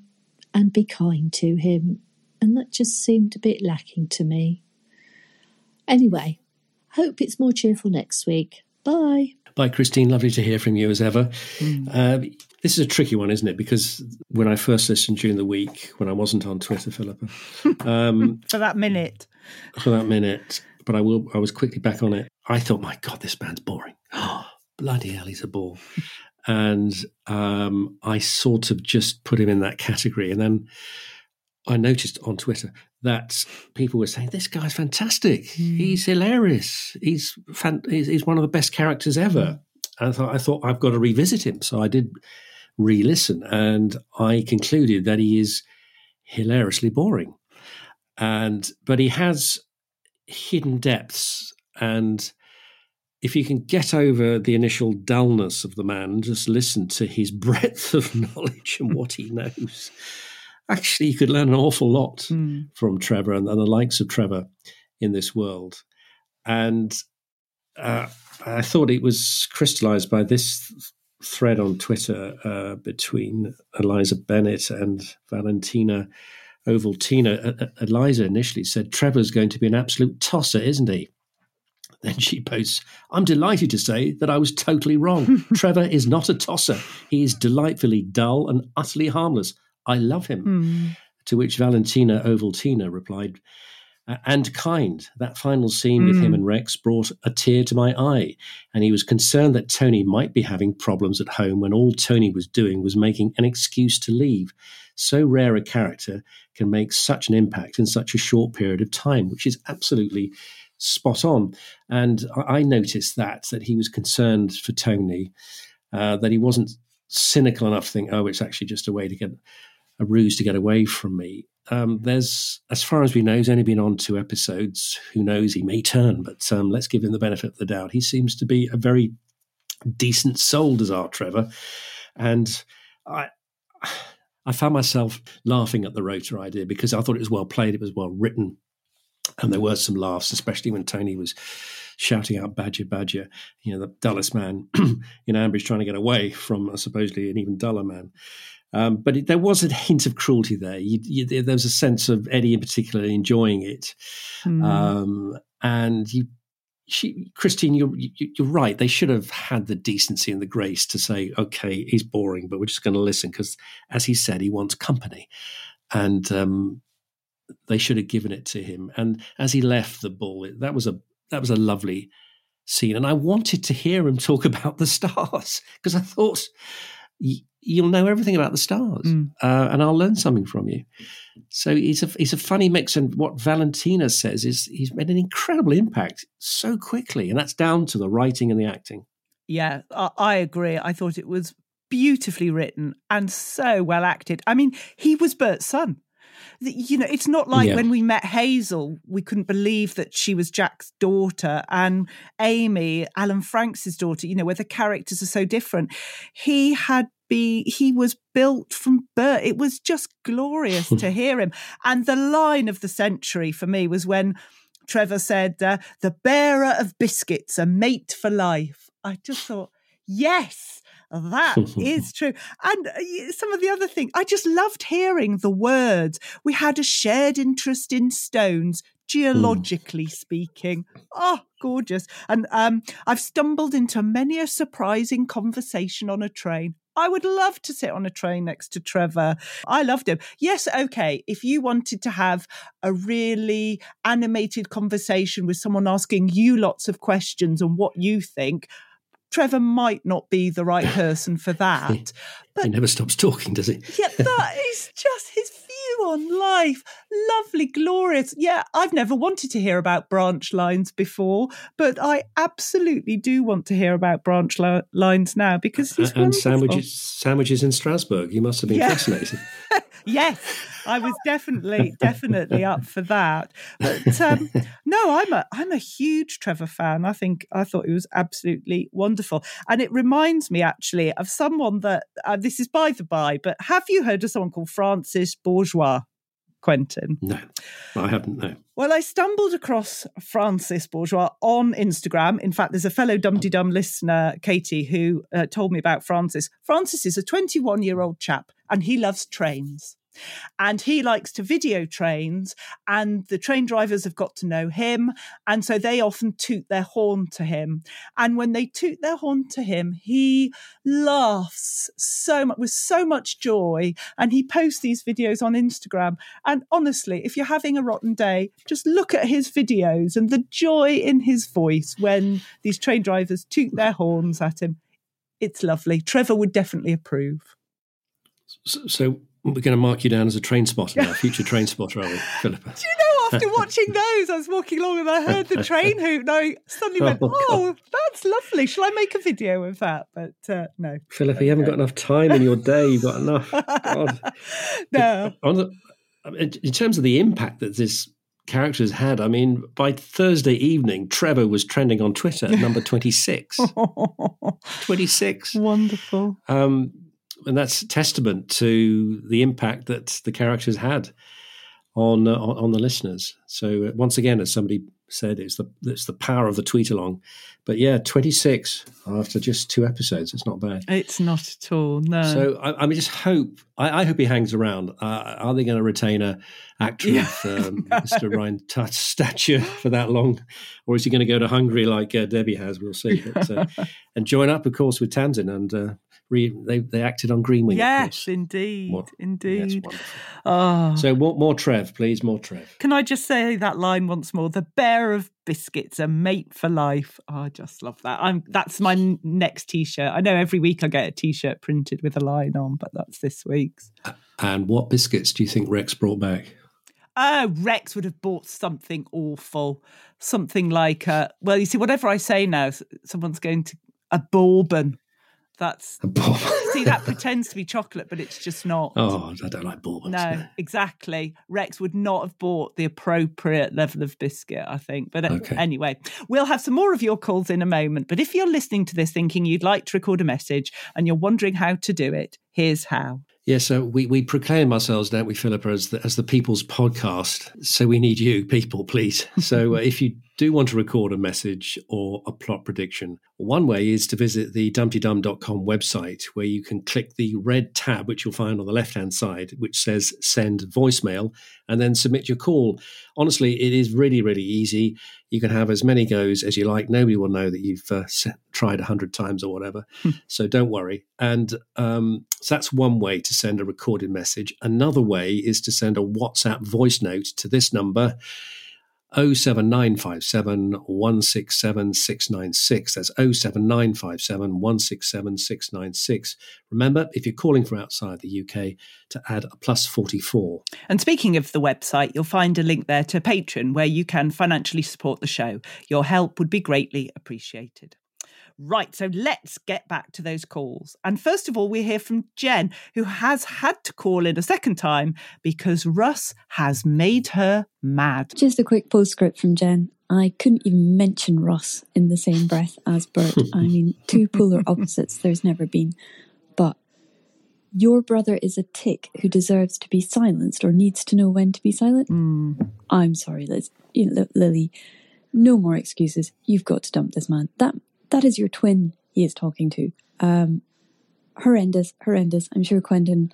be kind to him. And that just seemed a bit lacking to me. Anyway, hope it's more cheerful next week. Bye. Bye, Christine. Lovely to hear from you as ever. This is a tricky one, isn't it? Because when I first listened during the week, when I wasn't on Twitter, Philippa. For that minute. But I was quickly back on it. I thought, my God, this band's boring. Oh, bloody hell, he's a bore. And I sort of just put him in that category. And then I noticed on Twitter that people were saying, this guy's fantastic. He's hilarious. He's one of the best characters ever. And I thought I've got to revisit him. So I did re-listen, and I concluded that he is hilariously boring. But he has hidden depths, and if you can get over the initial dullness of the man, just listen to his breadth of knowledge and what he knows. Actually, you could learn an awful lot from Trevor and the likes of Trevor in this world. And I thought it was crystallised by this thread on Twitter between Eliza Bennett and Valentina Ovaltina. Eliza initially said, "Trevor's going to be an absolute tosser, isn't he?" Then she posts, "I'm delighted to say that I was totally wrong. Trevor is not a tosser. He is delightfully dull and utterly harmless. I love him." To which Valentina Ovaltina replied, "And kind. That final scene with him and Rex brought a tear to my eye, and he was concerned that Tony might be having problems at home when all Tony was doing was making an excuse to leave. So rare a character can make such an impact in such a short period of time," which is absolutely spot on. And I noticed that he was concerned for Tony, that he wasn't cynical enough to think, "Oh, it's actually just a way to get a ruse to get away from me." There's, as far as we know, he's only been on 2 episodes. Who knows? He may turn, but let's give him the benefit of the doubt. He seems to be a very decent soul, does our Trevor. And I found myself laughing at the rotor idea because I thought it was well played, it was well written, and there were some laughs, especially when Tony was shouting out "Badger, Badger," you know, the dullest man in Ambridge trying to get away from supposedly an even duller man. But there was a hint of cruelty there. There was a sense of Eddie in particular enjoying it. And Christine, you're right. They should have had the decency and the grace to say, "Okay, he's boring, but we're just going to listen," because, as he said, he wants company. And they should have given it to him. And as he left the ball, that was a lovely scene. And I wanted to hear him talk about the stars because I thought, "You'll know everything about the stars, and I'll learn something from you." So he's a funny mix, and what Valentina says is he's made an incredible impact so quickly, and that's down to the writing and the acting. Yeah, I agree. I thought it was beautifully written and so well acted. I mean, he was Bert's son. You know, it's not like when we met Hazel, we couldn't believe that she was Jack's daughter, and Amy, Alan Franks's daughter, you know, where the characters are so different. He was built from birth. It was just glorious to hear him. And the line of the century for me was when Trevor said, "The bearer of biscuits, a mate for life." I just thought, yes, that is true. And some of the other things, I just loved hearing the words. "We had a shared interest in stones, geologically speaking." Oh, gorgeous. And "I've stumbled into many a surprising conversation on a train." I would love to sit on a train next to Trevor. I loved him. Yes, okay, if you wanted to have a really animated conversation with someone asking you lots of questions on what you think, Trevor might not be the right person for that. But he never stops talking, does he? Yeah, that is just his view on life. Lovely, glorious. Yeah, I've never wanted to hear about branch lines before, but I absolutely do want to hear about branch lines now because he's wonderful. And sandwiches in Strasbourg. You must have been fascinated. Yes, I was definitely up for that. But no, I'm a huge Trevor fan. I thought it was absolutely wonderful, and it reminds me actually of someone that this is by the by. But have you heard of someone called Francis Bourgeois, Quentin? No, I haven't. No. Well, I stumbled across Francis Bourgeois on Instagram. In fact, there's a fellow Dum-Tee-Dum listener, Katie, who told me about Francis. Francis is a 21-year-old chap, and he loves trains. And he likes to video trains, and the train drivers have got to know him, and so they often toot their horn to him. And when they toot their horn to him, he laughs so much, with so much joy, and he posts these videos on Instagram. And honestly, if you're having a rotten day, just look at his videos and the joy in his voice when these train drivers toot their horns at him. It's lovely. Trevor would definitely approve. So we're going to mark you down as a train spotter now, future train spotter, are we, Philippa? Do you know, after watching those, I was walking along and I heard the train hoot and I suddenly went, oh, that's lovely. Shall I make a video of that? But no. Philippa, you haven't got enough time in your day. You've got enough. God. No. On the, in terms of the impact that this character has had, I mean, by Thursday evening, Trevor was trending on Twitter at number 26. 26. Wonderful. And that's testament to the impact that the character's had on the listeners. So once again, as somebody said, it's the power of the tweet along. But yeah, 26 after just 2 episodes, it's not bad. It's not at all, no. So I mean, just hope. I hope he hangs around. Are they going to retain an actor of no. Mr. Ryan Tutt's stature for that long, or is he going to go to Hungary like Debbie has? We'll see. But, and join up, of course, with Tamsin and. They acted on Green Wing. Yes, indeed, indeed. Yes, oh. So more Trev, please, more Trev. Can I just say that line once more? The bear of biscuits, a mate for life. Oh, I just love that. That's my next T-shirt. I know every week I get a T-shirt printed with a line on, but that's this week's. And what biscuits do you think Rex brought back? Oh, Rex would have bought something awful. Something like, well, you see, whatever I say now, someone's going to, a bourbon. That's see, that pretends to be chocolate, but it's just not. Oh, I don't like bourbons. No, exactly. Rex would not have bought the appropriate level of biscuit, I think. But Anyway, we'll have some more of your calls in a moment. But if you're listening to this thinking you'd like to record a message and you're wondering how to do it, here's how. Yeah, so we proclaim ourselves, don't we, Philippa, as the People's Podcast. So we need you, people, please. So if you do want to record a message or a plot prediction, one way is to visit the Dum-Tee-Dum.com website, where you can click the red tab, which you'll find on the left-hand side, which says send voicemail, and then submit your call. Honestly, it is really, really easy. You can have as many goes as you like. Nobody will know that you've tried 100 times or whatever, so don't worry. And so that's one way to send a recorded message. Another way is to send a WhatsApp voice note to this number, 07957 167 696. That's 07957 167 696. Remember, if you're calling from outside the UK, to add a +44. And speaking of the website, you'll find a link there to Patreon, where you can financially support the show. Your help would be greatly appreciated. Right, so let's get back to those calls. And first of all, we hear from Jen, who has had to call in a second time because Russ has made her mad. Just a quick postscript from Jen. I couldn't even mention Russ in the same breath as Bert. I mean, two polar opposites there's never been. But your brother is a tick who deserves to be silenced or needs to know when to be silent. Mm. I'm sorry, Liz. You know, Lily, no more excuses. You've got to dump this man. That is your twin he is talking to. Horrendous. I'm sure Quentin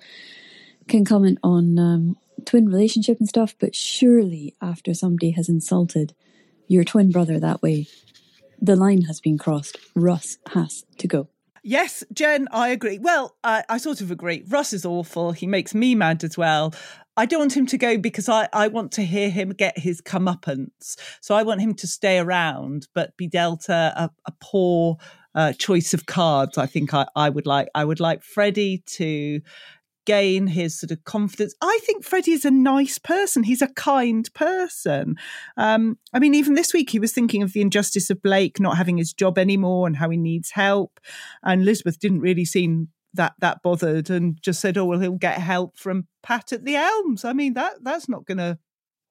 can comment on twin relationship and stuff, but surely after somebody has insulted your twin brother that way, the line has been crossed. Russ has to go. Yes, Jen, I agree. Well, I sort of agree. Russ is awful. He makes me mad as well. I don't want him to go because I want to hear him get his comeuppance. So I want him to stay around but be dealt a poor choice of cards, I think I would like. I would like Freddie to gain his sort of confidence. I think Freddie is a nice person. He's a kind person. I mean, even this week he was thinking of the injustice of Blake not having his job anymore and how he needs help. And Elizabeth didn't really seem that bothered and just said, oh, well, he'll get help from Pat at the Elms. I mean, that's not going to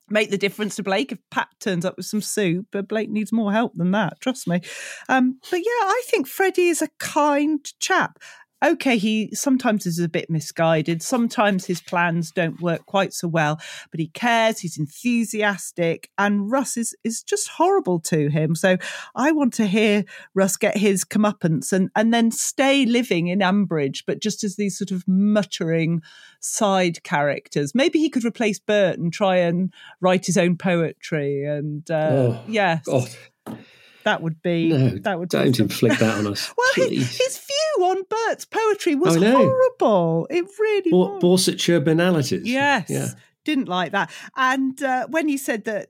make the difference to Blake if Pat turns up with some soup, but Blake needs more help than that, trust me. But yeah, I think Freddie is a kind chap. Okay, he sometimes is a bit misguided. Sometimes his plans don't work quite so well, but he cares, he's enthusiastic, and Russ is just horrible to him. So I want to hear Russ get his comeuppance and then stay living in Ambridge, but just as these sort of muttering side characters. Maybe he could replace Bert and try and write his own poetry. And yes, God. That would be... No, that would don't inflict that on us. Well, his view on Bert's poetry was horrible. It really was. Borsetshire banalities. Yes. Yeah. Didn't like that. And when you said that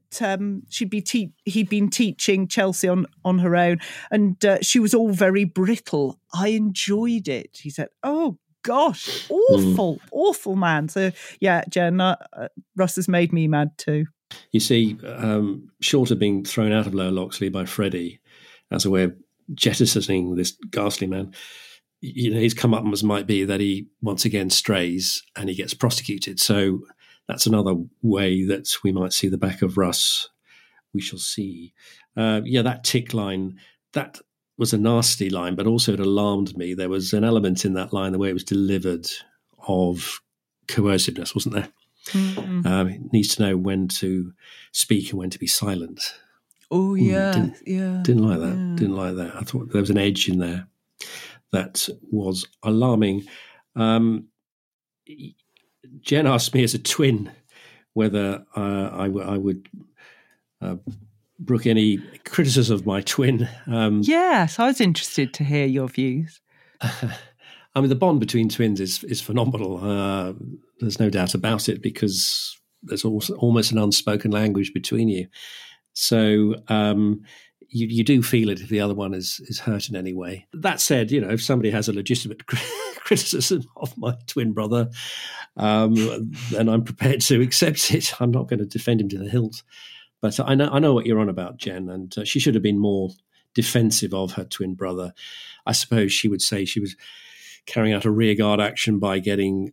he'd been teaching Chelsea on her own and she was all very brittle, I enjoyed it. He said, oh, gosh, awful man. So, yeah, Jen, Russ has made me mad too. You see, short of being thrown out of Lower Loxley by Freddie as a way of jettisoning this ghastly man, you know, his comeuppance might be that he once again strays and he gets prosecuted. So that's another way that we might see the back of Russ. We shall see. That tick line, that was a nasty line, but also it alarmed me. There was an element in that line, the way it was delivered, of coerciveness, wasn't there? Mm-hmm. It needs to know when to speak and when to be silent. Oh, yeah. Didn't like that. Yeah. Didn't like that. I thought there was an edge in there that was alarming. Jen asked me as a twin whether I would brook any criticism of my twin. Yes, I was interested to hear your views. I mean, the bond between twins is phenomenal. There's no doubt about it, because there's almost an unspoken language between you. So you do feel it if the other one is hurt in any way. That said, you know, if somebody has a legitimate criticism of my twin brother, then I'm prepared to accept it. I'm not going to defend him to the hilt. But I know what you're on about, Jen, and she should have been more defensive of her twin brother. I suppose she would say she was carrying out a rearguard action by getting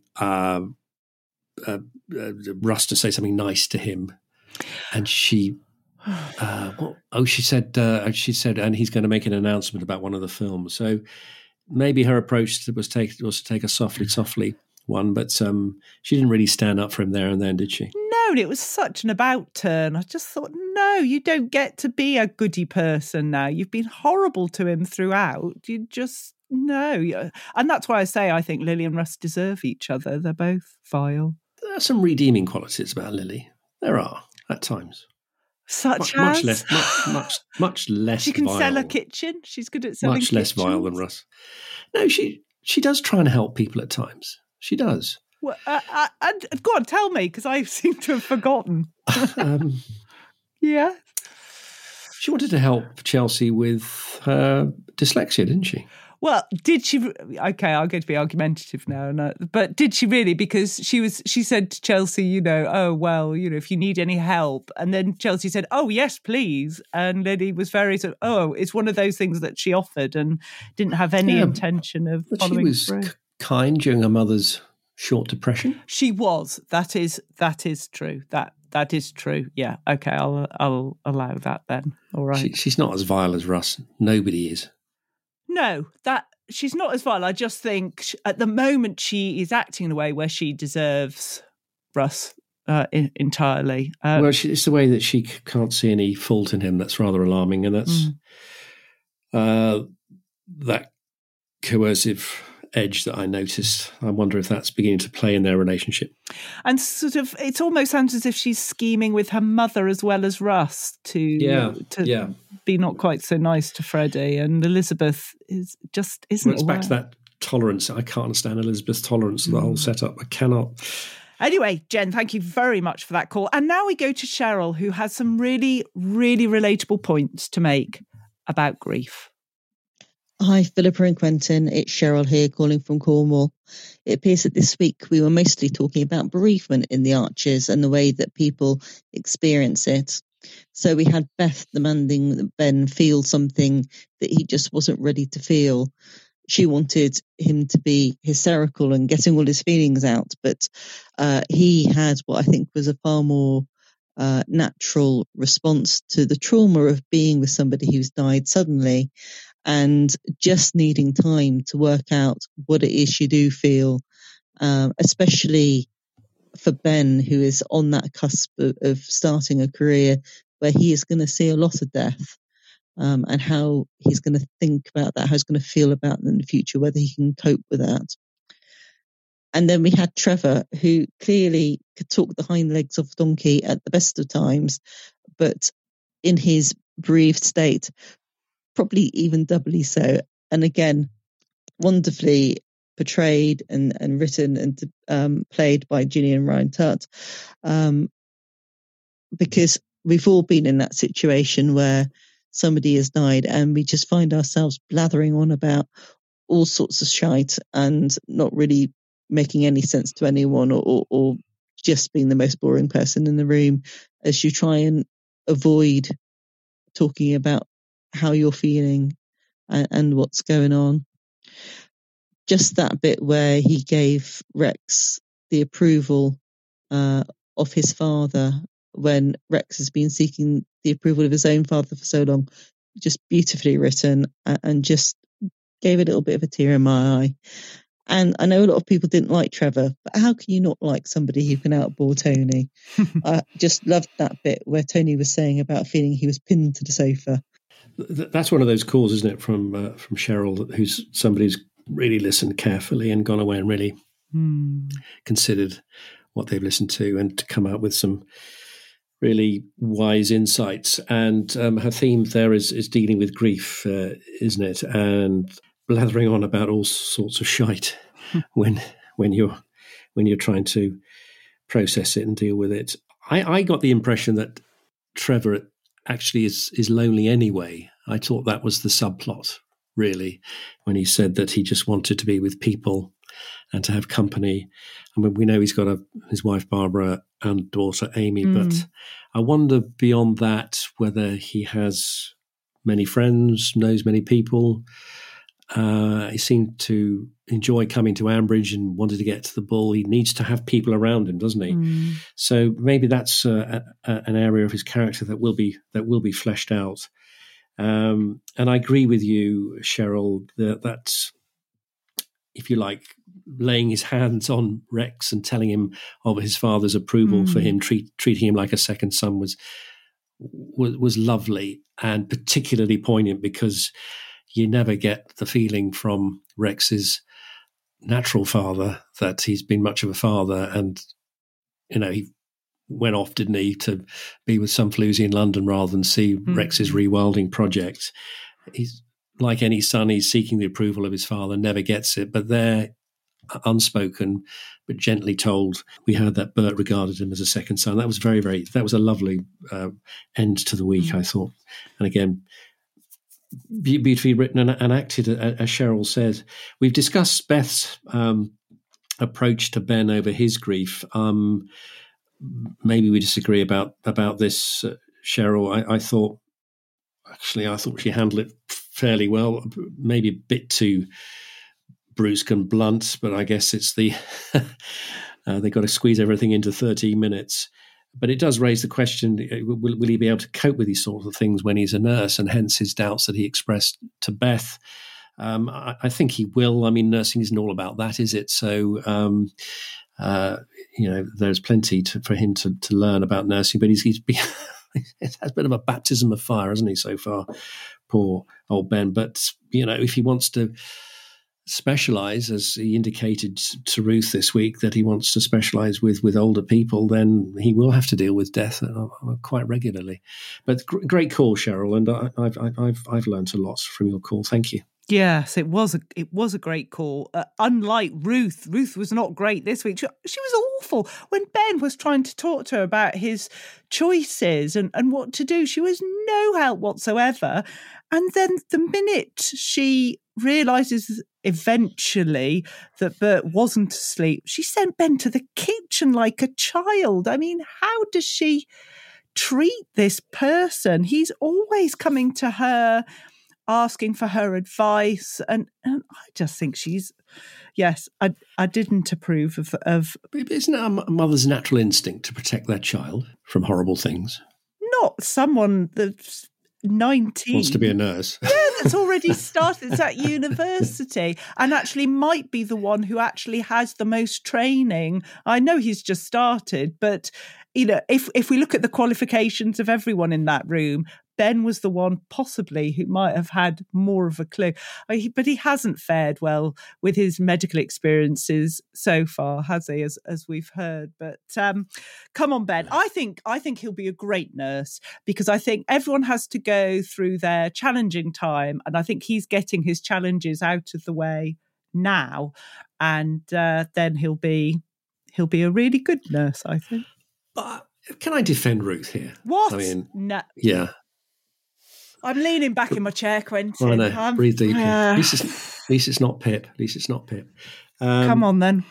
Russ to say something nice to him, and she. She said, and he's going to make an announcement about one of the films. So maybe her approach was to take a softly one, but she didn't really stand up for him there and then, did she? No, and it was such an about turn. I just thought, no, you don't get to be a goody person now. You've been horrible to him throughout. You just, no. And that's why I say I think Lily and Russ deserve each other. They're both vile. There are some redeeming qualities about Lily. There are, at times. Such as? Much less She can vile. Sell her kitchen. She's good at selling kitchens. Much less vile than Russ. No, she does try and help people at times. She does. Well, go on, tell me, because I seem to have forgotten. Yeah. She wanted to help Chelsea with her dyslexia, didn't she? Well, did she? Okay, I'll go to be argumentative now. No, but did she really? Because she said to Chelsea, you know, oh, well, you know, if you need any help. And then Chelsea said, oh, yes, please. And Lily was very sort of, oh, it's one of those things that she offered and didn't have any intention of following through. She was kind during her mother's short depression. She was. That is true. That is true. Yeah. Okay, I'll allow that then. All right. She's not as vile as Russ. Nobody is. No, that she's not as vile. I just think at the moment she is acting in a way where she deserves Russ entirely. It's the way that she can't see any fault in him that's rather alarming, and that's that coercive edge that I noticed. I wonder if that's beginning to play in their relationship. And sort of, it almost sounds as if she's scheming with her mother as well as Russ to be not quite so nice to Freddie. And Elizabeth isn't. Well, it's aware. Back to that tolerance. I can't understand Elizabeth's tolerance of the whole setup. I cannot. Anyway, Jen, thank you very much for that call. And now we go to Cheryl, who has some really, really relatable points to make about grief. Hi, Philippa and Quentin. It's Cheryl here calling from Cornwall. It appears that this week we were mostly talking about bereavement in The Archers and the way that people experience it. So we had Beth demanding that Ben feel something that he just wasn't ready to feel. She wanted him to be hysterical and getting all his feelings out, but he had what I think was a far more natural response to the trauma of being with somebody who's died suddenly, and just needing time to work out what it is you do feel, especially for Ben, who is on that cusp of starting a career where he is going to see a lot of death, and how he's going to think about that, how he's going to feel about that in the future, whether he can cope with that. And then we had Trevor, who clearly could talk the hind legs off a donkey at the best of times, but in his bereaved state, probably even doubly so. And again, wonderfully portrayed and written and played by Gillian Ryan Tutt, because we've all been in that situation where somebody has died and we just find ourselves blathering on about all sorts of shite and not really making any sense to anyone, or just being the most boring person in the room as you try and avoid talking about how you're feeling and what's going on. Just that bit where he gave Rex the approval of his father when Rex has been seeking the approval of his own father for so long. Just beautifully written, and just gave a little bit of a tear in my eye. And I know a lot of people didn't like Trevor, but how can you not like somebody who can outbore Tony? I just loved that bit where Tony was saying about feeling he was pinned to the sofa. That's one of those calls, isn't it, from Cheryl, who's somebody's really listened carefully and gone away and really considered what they've listened to, and to come out with some really wise insights. And her theme there is dealing with grief, isn't it? And blathering on about all sorts of shite when you're trying to process it and deal with it. I got the impression that Trevor actually is lonely anyway. I thought that was the subplot, really, when he said that he just wanted to be with people and to have company. I mean, we know he's got his wife Barbara and daughter Amy, but I wonder beyond that whether he has many friends, knows many people. He seemed to enjoy coming to Ambridge and wanted to get to the ball. He needs to have people around him, doesn't he? So maybe that's an area of his character that will be fleshed out. And I agree with you, Cheryl, that's, if you like, laying his hands on Rex and telling him of his father's approval for him, treating him like a second son was lovely and particularly poignant, because you never get the feeling from Rex's natural father that he's been much of a father. And, you know, he went off, didn't he, to be with some floozy in London rather than see Rex's rewilding project. He's like any son, he's seeking the approval of his father, never gets it. But there, unspoken, but gently told, we heard that Bert regarded him as a second son. That was very, very, that was a lovely end to the week, I thought. And again, beautifully written and acted, as Cheryl says. We've discussed Beth's approach to Ben over his grief. Maybe we disagree about this, Cheryl. I thought she handled it fairly well, maybe a bit too brusque and blunt, but I guess it's the they've got to squeeze everything into 13 minutes. But it does raise the question, will he be able to cope with these sorts of things when he's a nurse, and hence his doubts that he expressed to Beth. I think he will. I mean, nursing isn't all about that, is it? So, you know, there's plenty for him to learn about nursing, but he's been it has been a baptism of fire, hasn't he, so far? Poor old Ben. But, you know, if he wants to specialise, as he indicated to Ruth this week, that he wants to specialise with older people, then he will have to deal with death quite regularly. But great call, Cheryl, and I've learnt a lot from your call. Thank you. Yes, it was a great call. Unlike Ruth was not great this week. She was awful when Ben was trying to talk to her about his choices and what to do. She was no help whatsoever. And then the minute she realises eventually that Bert wasn't asleep, she sent Ben to the kitchen like a child. I mean, how does she treat this person? He's always coming to her, asking for her advice, and I just think she's, yes, I didn't approve of. Isn't it a mother's natural instinct to protect their child from horrible things? Not someone that's 19 wants to be a nurse. Yeah, that's already started. It's at university and actually might be the one who actually has the most training. I know he's just started, but you know, if we look at the qualifications of everyone in that room, Ben was the one possibly who might have had more of a clue. But he hasn't fared well with his medical experiences so far, has he, as we've heard? But come on, Ben. I think he'll be a great nurse, because I think everyone has to go through their challenging time, and I think he's getting his challenges out of the way now, and then he'll be a really good nurse, I think. But can I defend Ruth here? What? I mean, no. Yeah. I'm leaning back in my chair, Quentin. I know. Breathe deep. At least it's not Pip. At least it's not Pip. Come on, then.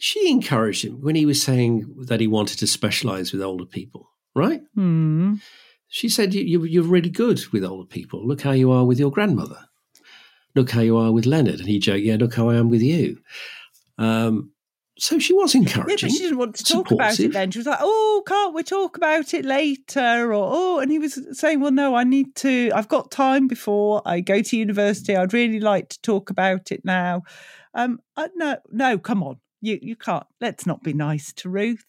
She encouraged him when he was saying that he wanted to specialise with older people, right? Mm. She said, you're really good with older people. Look how you are with your grandmother. Look how you are with Leonard. And he joked, yeah, look how I am with you. So she was encouraging. Yeah, but she didn't want to talk about it then. She was like, oh, can't we talk about it later? Or, oh, and he was saying, well, no, I've got time before I go to university. I'd really like to talk about it now. No, come on. You can't. Let's not be nice to Ruth.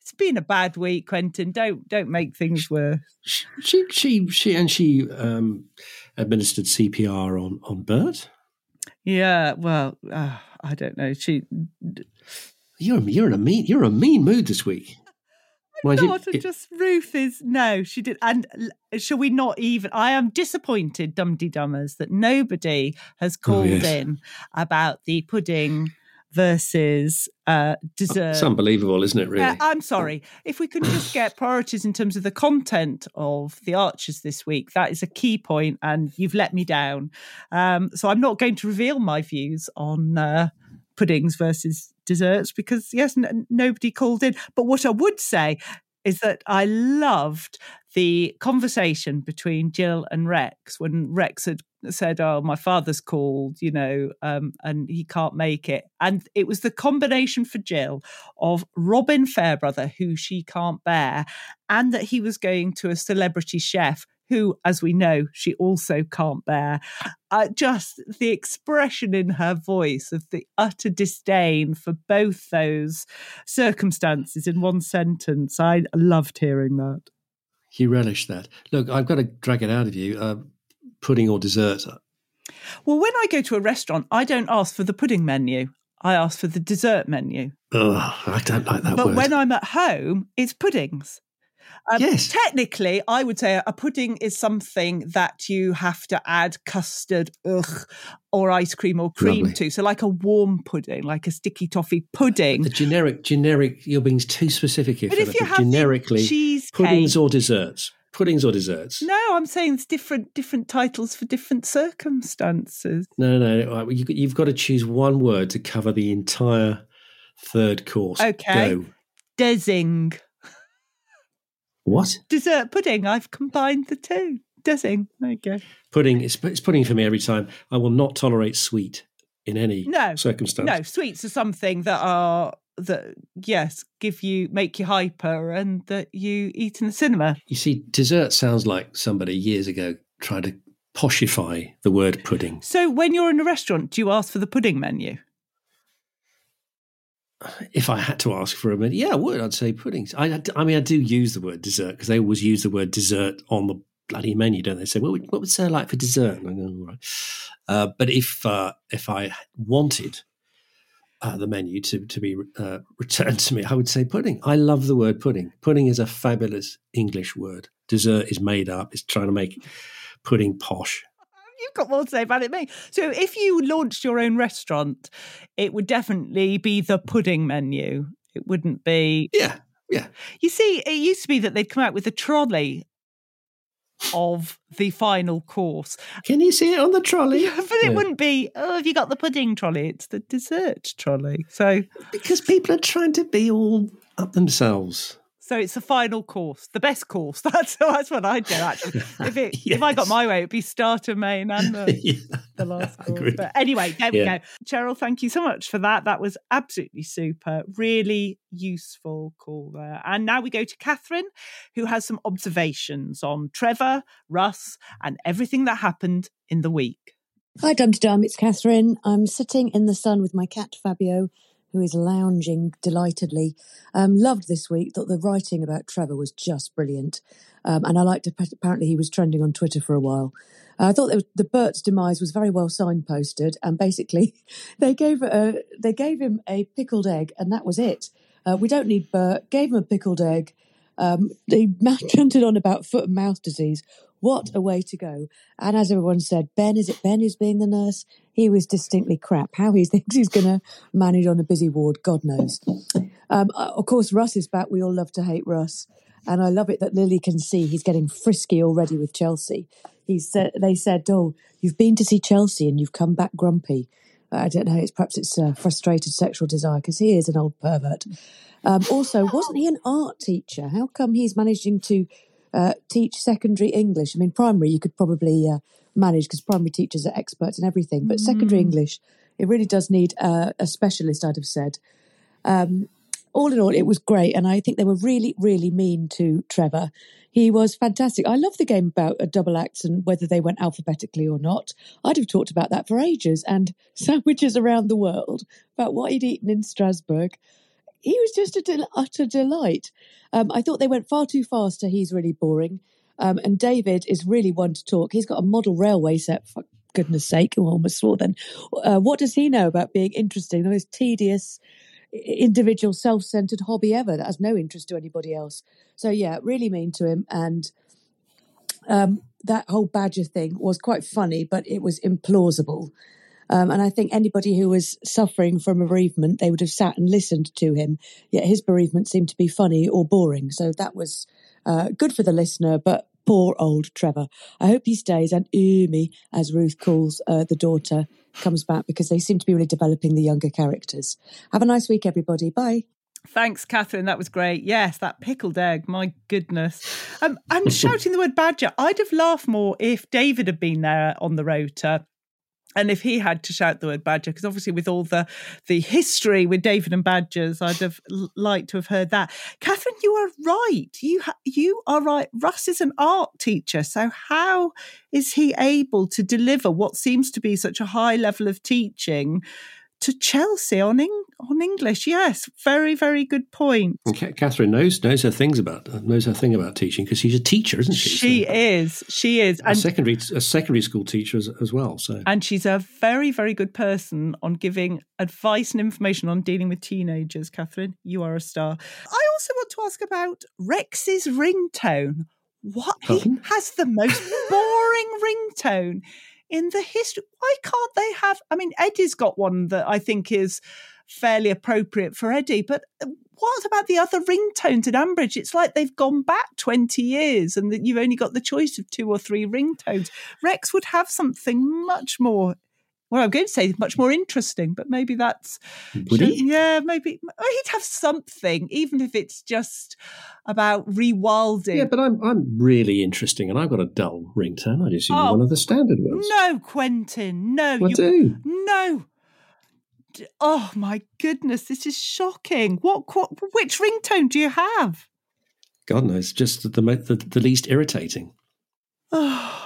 It's been a bad week, Quentin. Don't make things worse. She administered CPR on Bert. Yeah, well, I don't know. You're in a mean mood this week. Ruth is no, she did. And shall we not even? I am disappointed, Dum-Tee-Dummers, that nobody has called in about the pudding versus dessert. It's unbelievable, isn't it? Really, I'm sorry. If we can just get priorities in terms of the content of The Archers this week, that is a key point, and you've let me down. So I'm not going to reveal my views on puddings versus desserts because nobody called in. But what I would say is that I loved the conversation between Jill and Rex when Rex had said, oh, my father's called, and he can't make it. And it was the combination for Jill of Robin Fairbrother, who she can't bear, and that he was going to a celebrity chef who, as we know, she also can't bear. Just the expression in her voice of the utter disdain for both those circumstances in one sentence. I loved hearing that. You relish that. Look, I've got to drag it out of you. Pudding or dessert? Well, when I go to a restaurant, I don't ask for the pudding menu. I ask for the dessert menu. Oh, I don't like that word. But when I'm at home, it's puddings. Yes. Technically, I would say a pudding is something that you have to add custard or ice cream or cream to. So like a warm pudding, like a sticky toffee pudding. The generic, you're being too specific here, Philippa. If you have generically, cheesecake, puddings or desserts. Puddings or desserts? No, I'm saying it's different titles for different circumstances. No. You've got to choose one word to cover the entire third course. Okay. Go. Dessing. What? Dessert pudding. I've combined the two. Dessing. There you go. Pudding. It's pudding for me every time. I will not tolerate sweet in any circumstance. No, sweets are something that are... that, yes, make you hyper and that you eat in the cinema. You see, dessert sounds like somebody years ago tried to poshify the word pudding. So when you're in a restaurant, do you ask for the pudding menu? If I had to ask for a menu, yeah, I would. I'd say puddings. I mean, I do use the word dessert because they always use the word dessert on the bloody menu, don't they? Say, well, what would Sarah like for dessert? And I go, all right. But if I wanted... the menu to be returned to me, I would say pudding. I love the word pudding. Pudding is a fabulous English word. Dessert is made up. It's trying to make pudding posh. You've got more to say about it than me. So if you launched your own restaurant, it would definitely be the pudding menu. It wouldn't be... Yeah. You see, it used to be that they'd come out with a trolley of the final course. Can you see it on the trolley? But it wouldn't be, have you got the pudding trolley? It's the dessert trolley. So because people are trying to be all up themselves. So it's the final course, the best course. That's what I'd do, actually. If I got my way, it'd be starter, main and the last course. But anyway, there we go. Cheryl, thank you so much for that. That was absolutely super. Really useful call there. And now we go to Catherine, who has some observations on Trevor, Russ, and everything that happened in the week. Hi, Dum-Tee-Dum. It's Catherine. I'm sitting in the sun with my cat, Fabio, who is lounging delightedly. Loved this week. Thought the writing about Trevor was just brilliant. And I liked it. Apparently he was trending on Twitter for a while. I thought the Bert's demise was very well signposted. And basically they gave him a pickled egg and that was it. We don't need Bert. Gave him a pickled egg. They ranted on about foot and mouth disease. What a way to go. And as everyone said, is it Ben who's being the nurse? He was distinctly crap. How he thinks he's going to manage on a busy ward, God knows. Of course, Russ is back. We all love to hate Russ. And I love it that Lily can see he's getting frisky already with Chelsea. They said, oh, you've been to see Chelsea and you've come back grumpy. I don't know, perhaps it's a frustrated sexual desire because he is an old pervert. Also, wasn't he an art teacher? How come he's managing to... teach secondary English? I mean, primary you could probably manage because primary teachers are experts in everything. But secondary English, it really does need a specialist, I'd have said. All in all, it was great. And I think they were really, really mean to Trevor. He was fantastic. I love the game about a double act and whether they went alphabetically or not. I'd have talked about that for ages, and sandwiches around the world, about what he'd eaten in Strasbourg. He was just utter delight. I thought they went far too fast, so he's really boring. And David is really one to talk. He's got a model railway set, for goodness sake. I almost swore then. What does he know about being interesting? The most tedious, individual, self-centred hobby ever that has no interest to anybody else. So, yeah, really mean to him. And that whole badger thing was quite funny, but it was implausible. And I think anybody who was suffering from bereavement, they would have sat and listened to him. Yet his bereavement seemed to be funny or boring. So that was good for the listener, but poor old Trevor. I hope he stays and Umi, as Ruth calls the daughter, comes back, because they seem to be really developing the younger characters. Have a nice week, everybody. Bye. Thanks, Catherine. That was great. Yes, that pickled egg. My goodness. And shouting the word badger, I'd have laughed more if David had been there on the rota. And if he had to shout the word badger, because obviously with all the history with David and badgers, I'd have liked to have heard that. Catherine, you are right. You are right. Russ is an art teacher. So how is he able to deliver what seems to be such a high level of teaching to Chelsea on English? Yes, very, very good point. Catherine knows her thing about teaching, because she's a teacher, isn't she? She is. And a secondary school teacher as well. So, and she's a very, very good person on giving advice and information on dealing with teenagers. Catherine, you are a star. I also want to ask about Rex's ringtone. What? He has the most boring ringtone in the history. Why can't they have... I mean, Eddie's got one that I think is fairly appropriate for Eddie, but what about the other ringtones in Ambridge? It's like they've gone back 20 years and that you've only got the choice of 2 or 3 ringtones. Rex would have something much more... Well, I'm going to say much more interesting, but maybe that's... Would he? Yeah, maybe. He'd have something, even if it's just about rewilding. Yeah, but I'm really interesting, and I've got a dull ringtone. I just use one of the standard ones. No, Quentin, no. I do. No. Oh, my goodness, this is shocking. Which ringtone do you have? God knows, just the least irritating. Oh.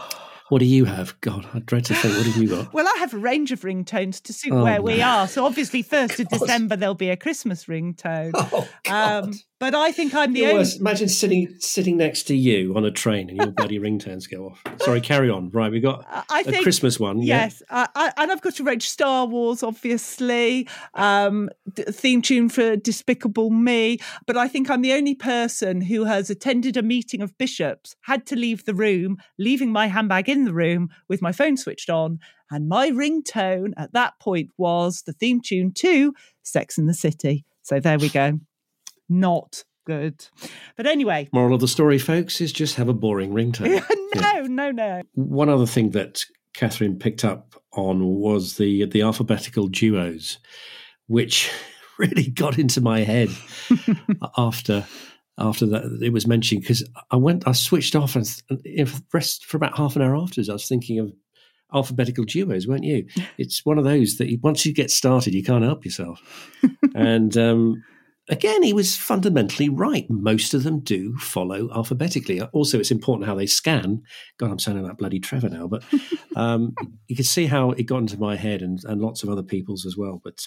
What do you have? God, I dread to think. What have you got? Well, I have a range of ringtones to suit where we are. So obviously, 1st of December, there'll be a Christmas ringtone. Oh, God. But I think I'm the only... Imagine sitting next to you on a train and your bloody ringtones go off. Sorry, carry on. Right, we've got a Christmas one. Yes, yeah. And I've got to range Star Wars, obviously, theme tune for Despicable Me. But I think I'm the only person who has attended a meeting of bishops, had to leave the room, leaving my handbag in the room with my phone switched on, and my ringtone at that point was the theme tune to Sex and the City. So there we go. Not good. But anyway, moral of the story, folks, is just have a boring ringtone. No. One other thing that Catherine picked up on was the alphabetical duos, which really got into my head after that it was mentioned, because I switched off for about half an hour afterwards I was thinking of alphabetical duos, weren't you? It's one of those that once you get started, you can't help yourself. And again, he was fundamentally right. Most of them do follow alphabetically. Also, it's important how they scan. God, I'm sounding like bloody Trevor now, but you can see how it got into my head and lots of other people's as well. But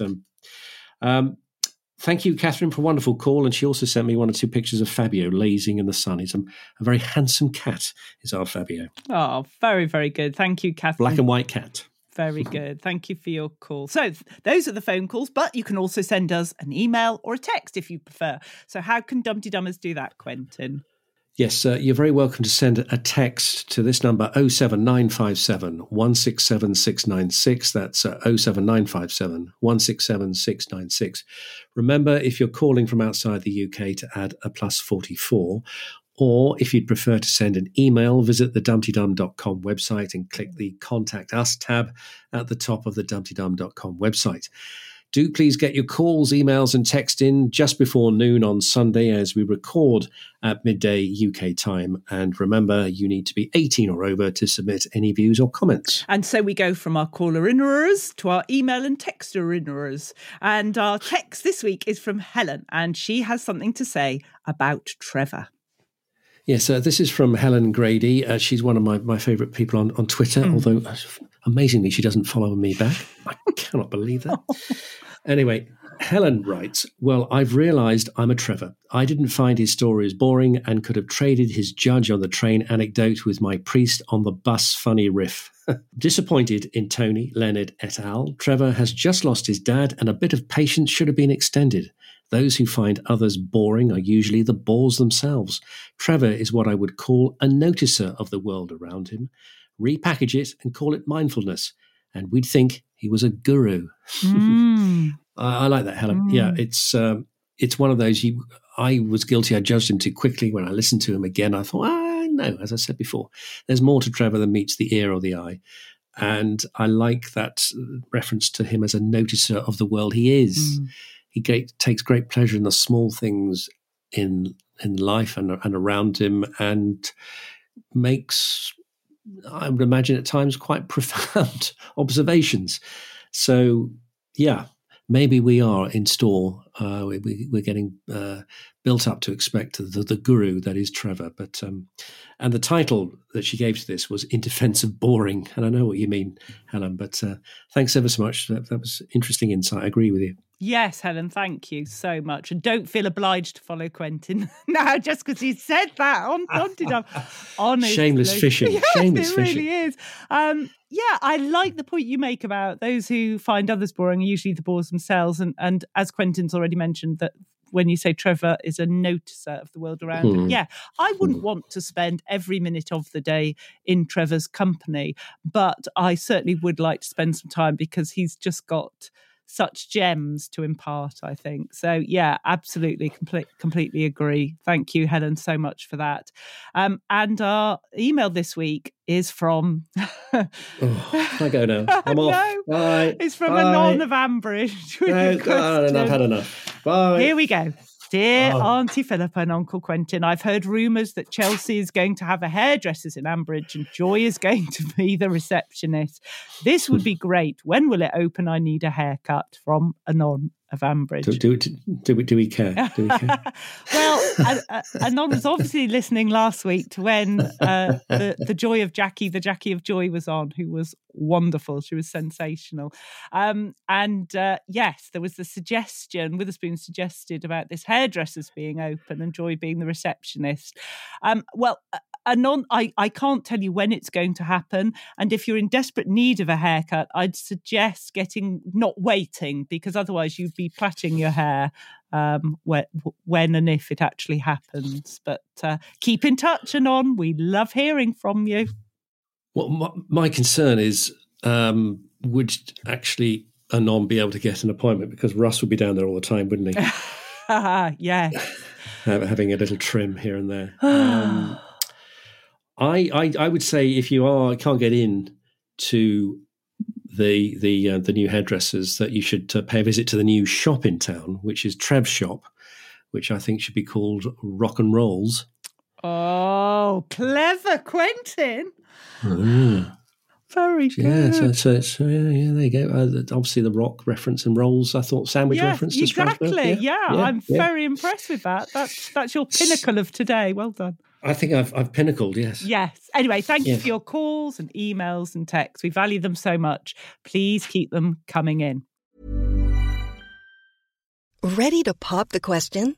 thank you, Catherine, for a wonderful call. And she also sent me 1 or 2 pictures of Fabio lazing in the sun. He's a very handsome cat, is our Fabio. Oh, very, very good. Thank you, Catherine. Black and white cat. Very good. Thank you for your call. So those are the phone calls, but you can also send us an email or a text if you prefer. So how can Dum-Tee-Dummers do that, Quentin? Yes, you're very welcome to send a text to this number, 07957 167 696. That's 07957 167 696. Remember, if you're calling from outside the UK, to add a +44. Or if you'd prefer to send an email, visit the Dum-Tee-Dum.com website and click the Contact Us tab at the top of the Dum-Tee-Dum.com website. Do please get your calls, emails and text in just before noon on Sunday as we record at midday UK time. And remember, you need to be 18 or over to submit any views or comments. And so we go from our caller-innerers to our email and texter-innerers. And our text this week is from Helen, and she has something to say about Trevor. Yes, this is from Helen Grady. She's one of my favourite people on Twitter, although amazingly she doesn't follow me back. I cannot believe that. Anyway, Helen writes, well, I've realised I'm a Trevor. I didn't find his stories boring and could have traded his judge on the train anecdote with my priest on the bus funny riff. Disappointed in Tony, Leonard et al., Trevor has just lost his dad and a bit of patience should have been extended. Those who find others boring are usually the bores themselves. Trevor is what I would call a noticer of the world around him. Repackage it and call it mindfulness. And we'd think he was a guru. I like that, Helen. Yeah, it's one of those, I was guilty. I judged him too quickly. When I listened to him again, I thought, no, as I said before, there's more to Trevor than meets the ear or the eye. And I like that reference to him as a noticer of the world he is. He takes great pleasure in the small things in life and around him, and makes, I would imagine at times, quite profound observations. So, yeah, maybe we are in store. We're getting built up to expect the guru that is Trevor. But and the title that she gave to this was In Defense of Boring. And I know what you mean, Helen, but thanks ever so much. That was interesting insight. I agree with you. Yes, Helen, thank you so much. And don't feel obliged to follow Quentin now just because he said that. Honestly. Shameless fishing. Yes, shameless fishing. It really is. Yeah, I like the point you make about those who find others boring are usually the bores themselves. And as Quentin's already mentioned, that when you say Trevor is a noticer of the world around him. Yeah, I wouldn't want to spend every minute of the day in Trevor's company, but I certainly would like to spend some time because he's just got such gems to impart, I think. So, yeah, absolutely, completely agree. Thank you, Helen, so much for that. And our email this week is from... I go now. I'm off. Bye. It's from Anon of Ambridge. I've had enough. Bye. Here we go. Dear Auntie Philippa and Uncle Quentin, I've heard rumours that Chelsea is going to have a hairdresser's in Ambridge and Joy is going to be the receptionist. This would be great. When will it open? I need a haircut. From Anon of Ambridge. Do we care? Do we care? Well, Anon was obviously listening last week to when the Joy of Jackie, the Jackie of Joy was on, who was wonderful. She was sensational. Yes, there was the suggestion, Witherspoon suggested about this hairdressers being open and Joy being the receptionist. Anon, I can't tell you when it's going to happen. And if you're in desperate need of a haircut, I'd suggest not waiting, because otherwise you'd be plaiting your hair when and if it actually happens. But keep in touch, Anon. We love hearing from you. Well, my concern is, would actually Anon be able to get an appointment? Because Russ would be down there all the time, wouldn't he? Yes. Having a little trim here and there. I would say if you can't get in to the new hairdressers, that you should pay a visit to the new shop in town, which is Trev's shop, which I think should be called Rock and Rolls. Oh, clever, Quentin. Very good. Yeah, so there you go. Obviously the rock reference and rolls, I thought, sandwich reference. Exactly, I'm very impressed with that. That's your pinnacle of today. Well done. I think I've pinnacled, yes. Yes. Anyway, thank you for your calls and emails and texts. We value them so much. Please keep them coming in. Ready to pop the question?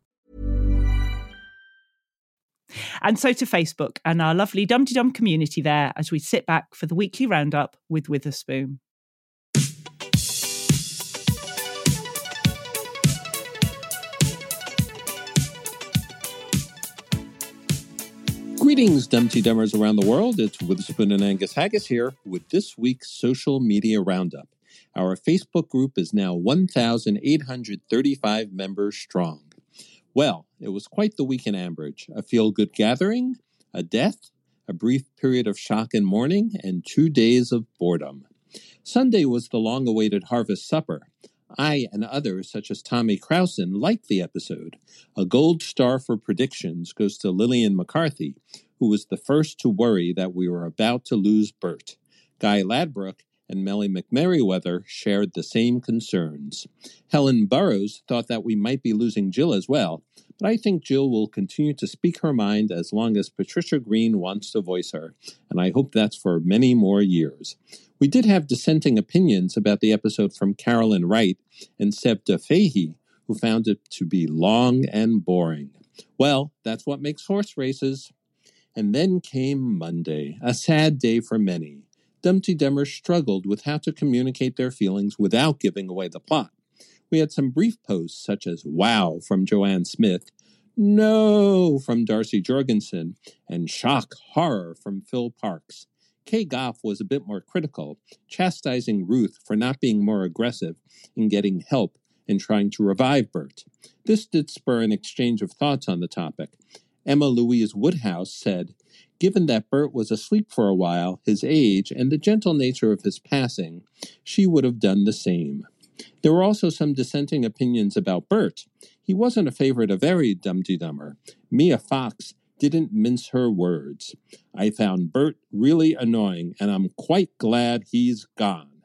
And so to Facebook and our lovely Dum-Tee-Dum community there as we sit back for the weekly roundup with Witherspoon. Greetings, Dum-Tee-Dummers around the world. It's Witherspoon and Angus Haggis here with this week's social media roundup. Our Facebook group is now 1,835 members strong. Well, it was quite the week in Ambridge. A feel-good gathering, a death, a brief period of shock and mourning, and 2 days of boredom. Sunday was the long-awaited harvest supper. I and others, such as Tommy Crowson, liked the episode. A gold star for predictions goes to Lillian McCarthy, who was the first to worry that we were about to lose Bert. Guy Ladbrook and Melly McMerriweather shared the same concerns. Helen Burrows thought that we might be losing Jill as well, but I think Jill will continue to speak her mind as long as Patricia Green wants to voice her, and I hope that's for many more years. We did have dissenting opinions about the episode from Carolyn Wright and Seb DeFahey, who found it to be long and boring. Well, that's what makes horse races. And then came Monday, a sad day for many. Dum-Tee-Dummers struggled with how to communicate their feelings without giving away the plot. We had some brief posts such as wow from Joanne Smith, no from Darcy Jorgensen, and shock horror from Phil Parks. Kay Goff was a bit more critical, chastising Ruth for not being more aggressive in getting help and trying to revive Bert. This did spur an exchange of thoughts on the topic. Emma Louise Woodhouse said, given that Bert was asleep for a while, his age, and the gentle nature of his passing, she would have done the same. There were also some dissenting opinions about Bert. He wasn't a favorite of every Dum-Tee-Dummer. Mia Fox didn't mince her words. I found Bert really annoying, and I'm quite glad he's gone.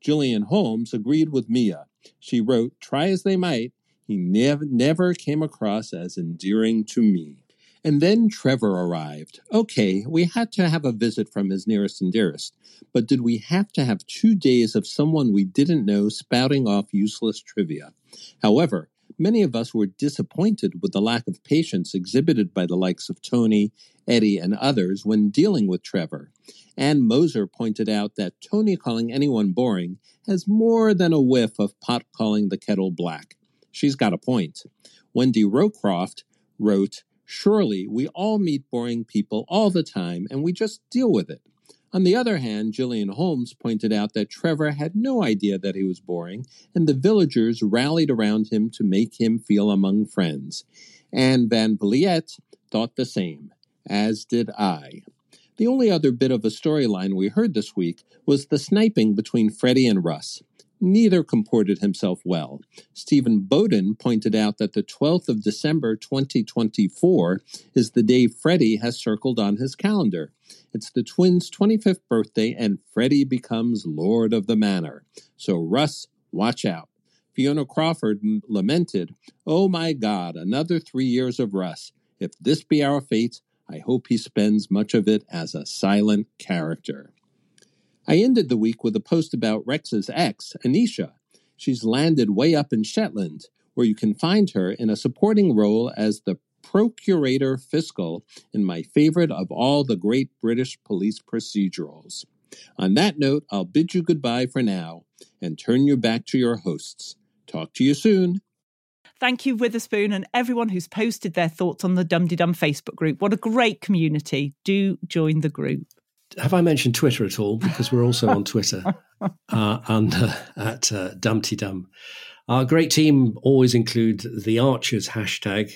Gillian Holmes agreed with Mia. She wrote, try as they might, he never came across as endearing to me. And then Trevor arrived. Okay, we had to have a visit from his nearest and dearest, but did we have to have 2 days of someone we didn't know spouting off useless trivia? However, many of us were disappointed with the lack of patience exhibited by the likes of Tony, Eddie, and others when dealing with Trevor. Ann Moser pointed out that Tony calling anyone boring has more than a whiff of pot calling the kettle black. She's got a point. Wendy Rowcroft wrote, surely, we all meet boring people all the time, and we just deal with it. On the other hand, Gillian Holmes pointed out that Trevor had no idea that he was boring, and the villagers rallied around him to make him feel among friends. Anne Van Vliet thought the same, as did I. The only other bit of a storyline we heard this week was the sniping between Freddie and Russ. Neither comported himself well. Stephen Bowden pointed out that the 12th of December 2024 is the day Freddie has circled on his calendar. It's the twins' 25th birthday and Freddie becomes Lord of the Manor. So Russ, watch out. Fiona Crawford lamented, oh my God, another 3 years of Russ. If this be our fate, I hope he spends much of it as a silent character. I ended the week with a post about Rex's ex, Anisha. She's landed way up in Shetland, where you can find her in a supporting role as the Procurator Fiscal in my favorite of all the great British police procedurals. On that note, I'll bid you goodbye for now and turn you back to your hosts. Talk to you soon. Thank you, Witherspoon, and everyone who's posted their thoughts on the Dum-Tee-Dum Facebook group. What a great community. Do join the group. Have I mentioned Twitter at all? Because we're also on Twitter at Dum-Tee-Dum. Our great team always include the Archers hashtag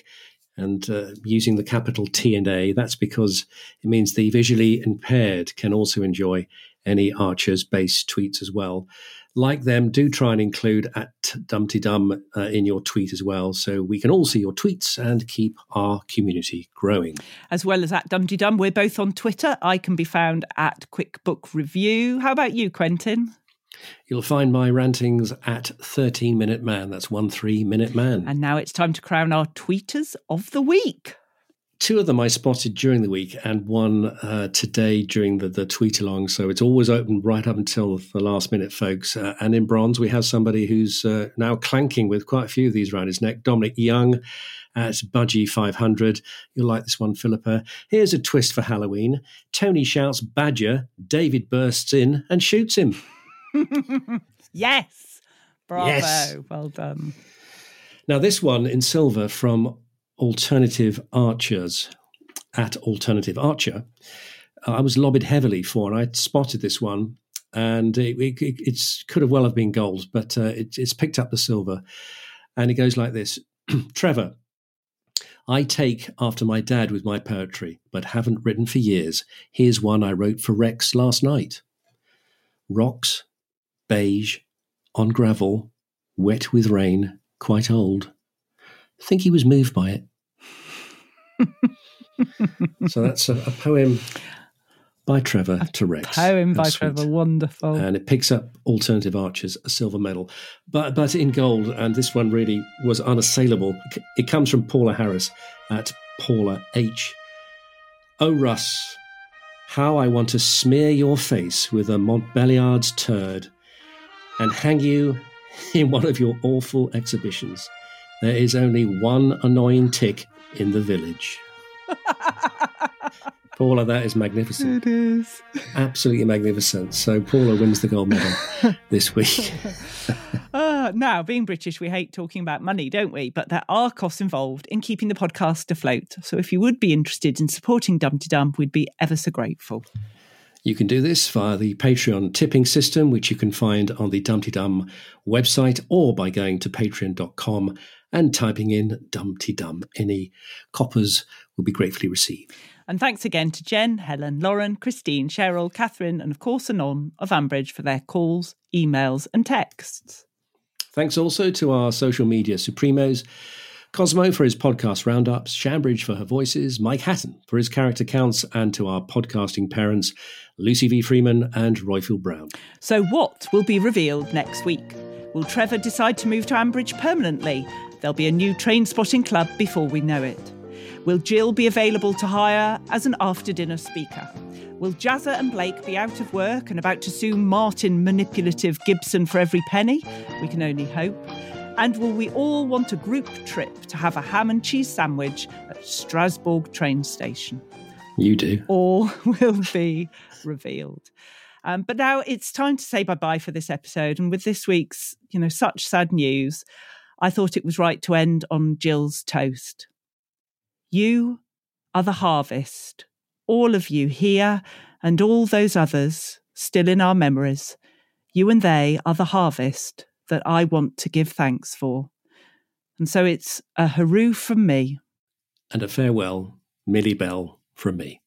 and using the capital T and A. That's because it means the visually impaired can also enjoy any Archers-based tweets as well. Like them, do try and include at Dum-Tee-Dum in your tweet as well, so we can all see your tweets and keep our community growing. As well as at Dum-Tee-Dum, we're both on Twitter. I can be found at QuickBook Review. How about you, Quentin? You'll find my rantings at 13 Minute Man. That's 13 Minute Man. And now it's time to crown our tweeters of the week. Two of them I spotted during the week and one today during the tweet-along. So it's always open right up until the last minute, folks. And in bronze, we have somebody who's now clanking with quite a few of these around his neck. Dominic Young at Budgie 500. You'll like this one, Philippa. Here's a twist for Halloween. Tony shouts badger, David bursts in and shoots him. Yes! Bravo. Yes. Well done. Now this one in silver from Alternative Archers at Alternative Archer. I was lobbied heavily for, and I spotted this one, and it could have well have been gold, but it's picked up the silver, and it goes like this. Trevor, I take after my dad with my poetry, but haven't written for years. Here's one I wrote for Rex last night. Rocks, beige, on gravel, wet with rain, quite old. I think he was moved by it. So that's a poem by Trevor to Rex. Poem by Trevor, wonderful. And it picks up Alternative Archers, a silver medal. But in gold, and this one really was unassailable. It comes from Paula Harris at Paula H. Oh, Russ, how I want to smear your face with a Montbelliard's turd and hang you in one of your awful exhibitions. There is only one annoying tick in the village. Paula, that is magnificent. It is. Absolutely magnificent. So Paula wins the gold medal this week. Now, being British, we hate talking about money, don't we? But there are costs involved in keeping the podcast afloat. So if you would be interested in supporting Dum-Tee-Dum, we'd be ever so grateful. You can do this via the Patreon tipping system, which you can find on the Dum-Tee-Dum website or by going to patreon.com and typing in Dum-Tee-Dum. Any coppers will be gratefully received. And thanks again to Jen, Helen, Lauren, Christine, Cheryl, Catherine, and of course Anon of Ambridge for their calls, emails and texts. Thanks also to our social media supremos, Cosmo for his podcast roundups, Shambridge for her voices, Mike Hatton for his character counts, and to our podcasting parents, Lucy V Freeman and Royfield Brown. So what will be revealed next week? Will Trevor decide to move to Ambridge permanently? There'll be a new train spotting club before we know it. Will Jill be available to hire as an after-dinner speaker? Will Jazza and Blake be out of work and about to sue Martin manipulative Gibson for every penny? We can only hope. And will we all want a group trip to have a ham and cheese sandwich at Strasbourg train station? You do. All will be revealed. But now it's time to say bye-bye for this episode. And with this week's, such sad news, I thought it was right to end on Jill's toast. You are the harvest, all of you here and all those others still in our memories. You and they are the harvest that I want to give thanks for. And so it's a hurroo from me. And a farewell, Millie Bell, from me.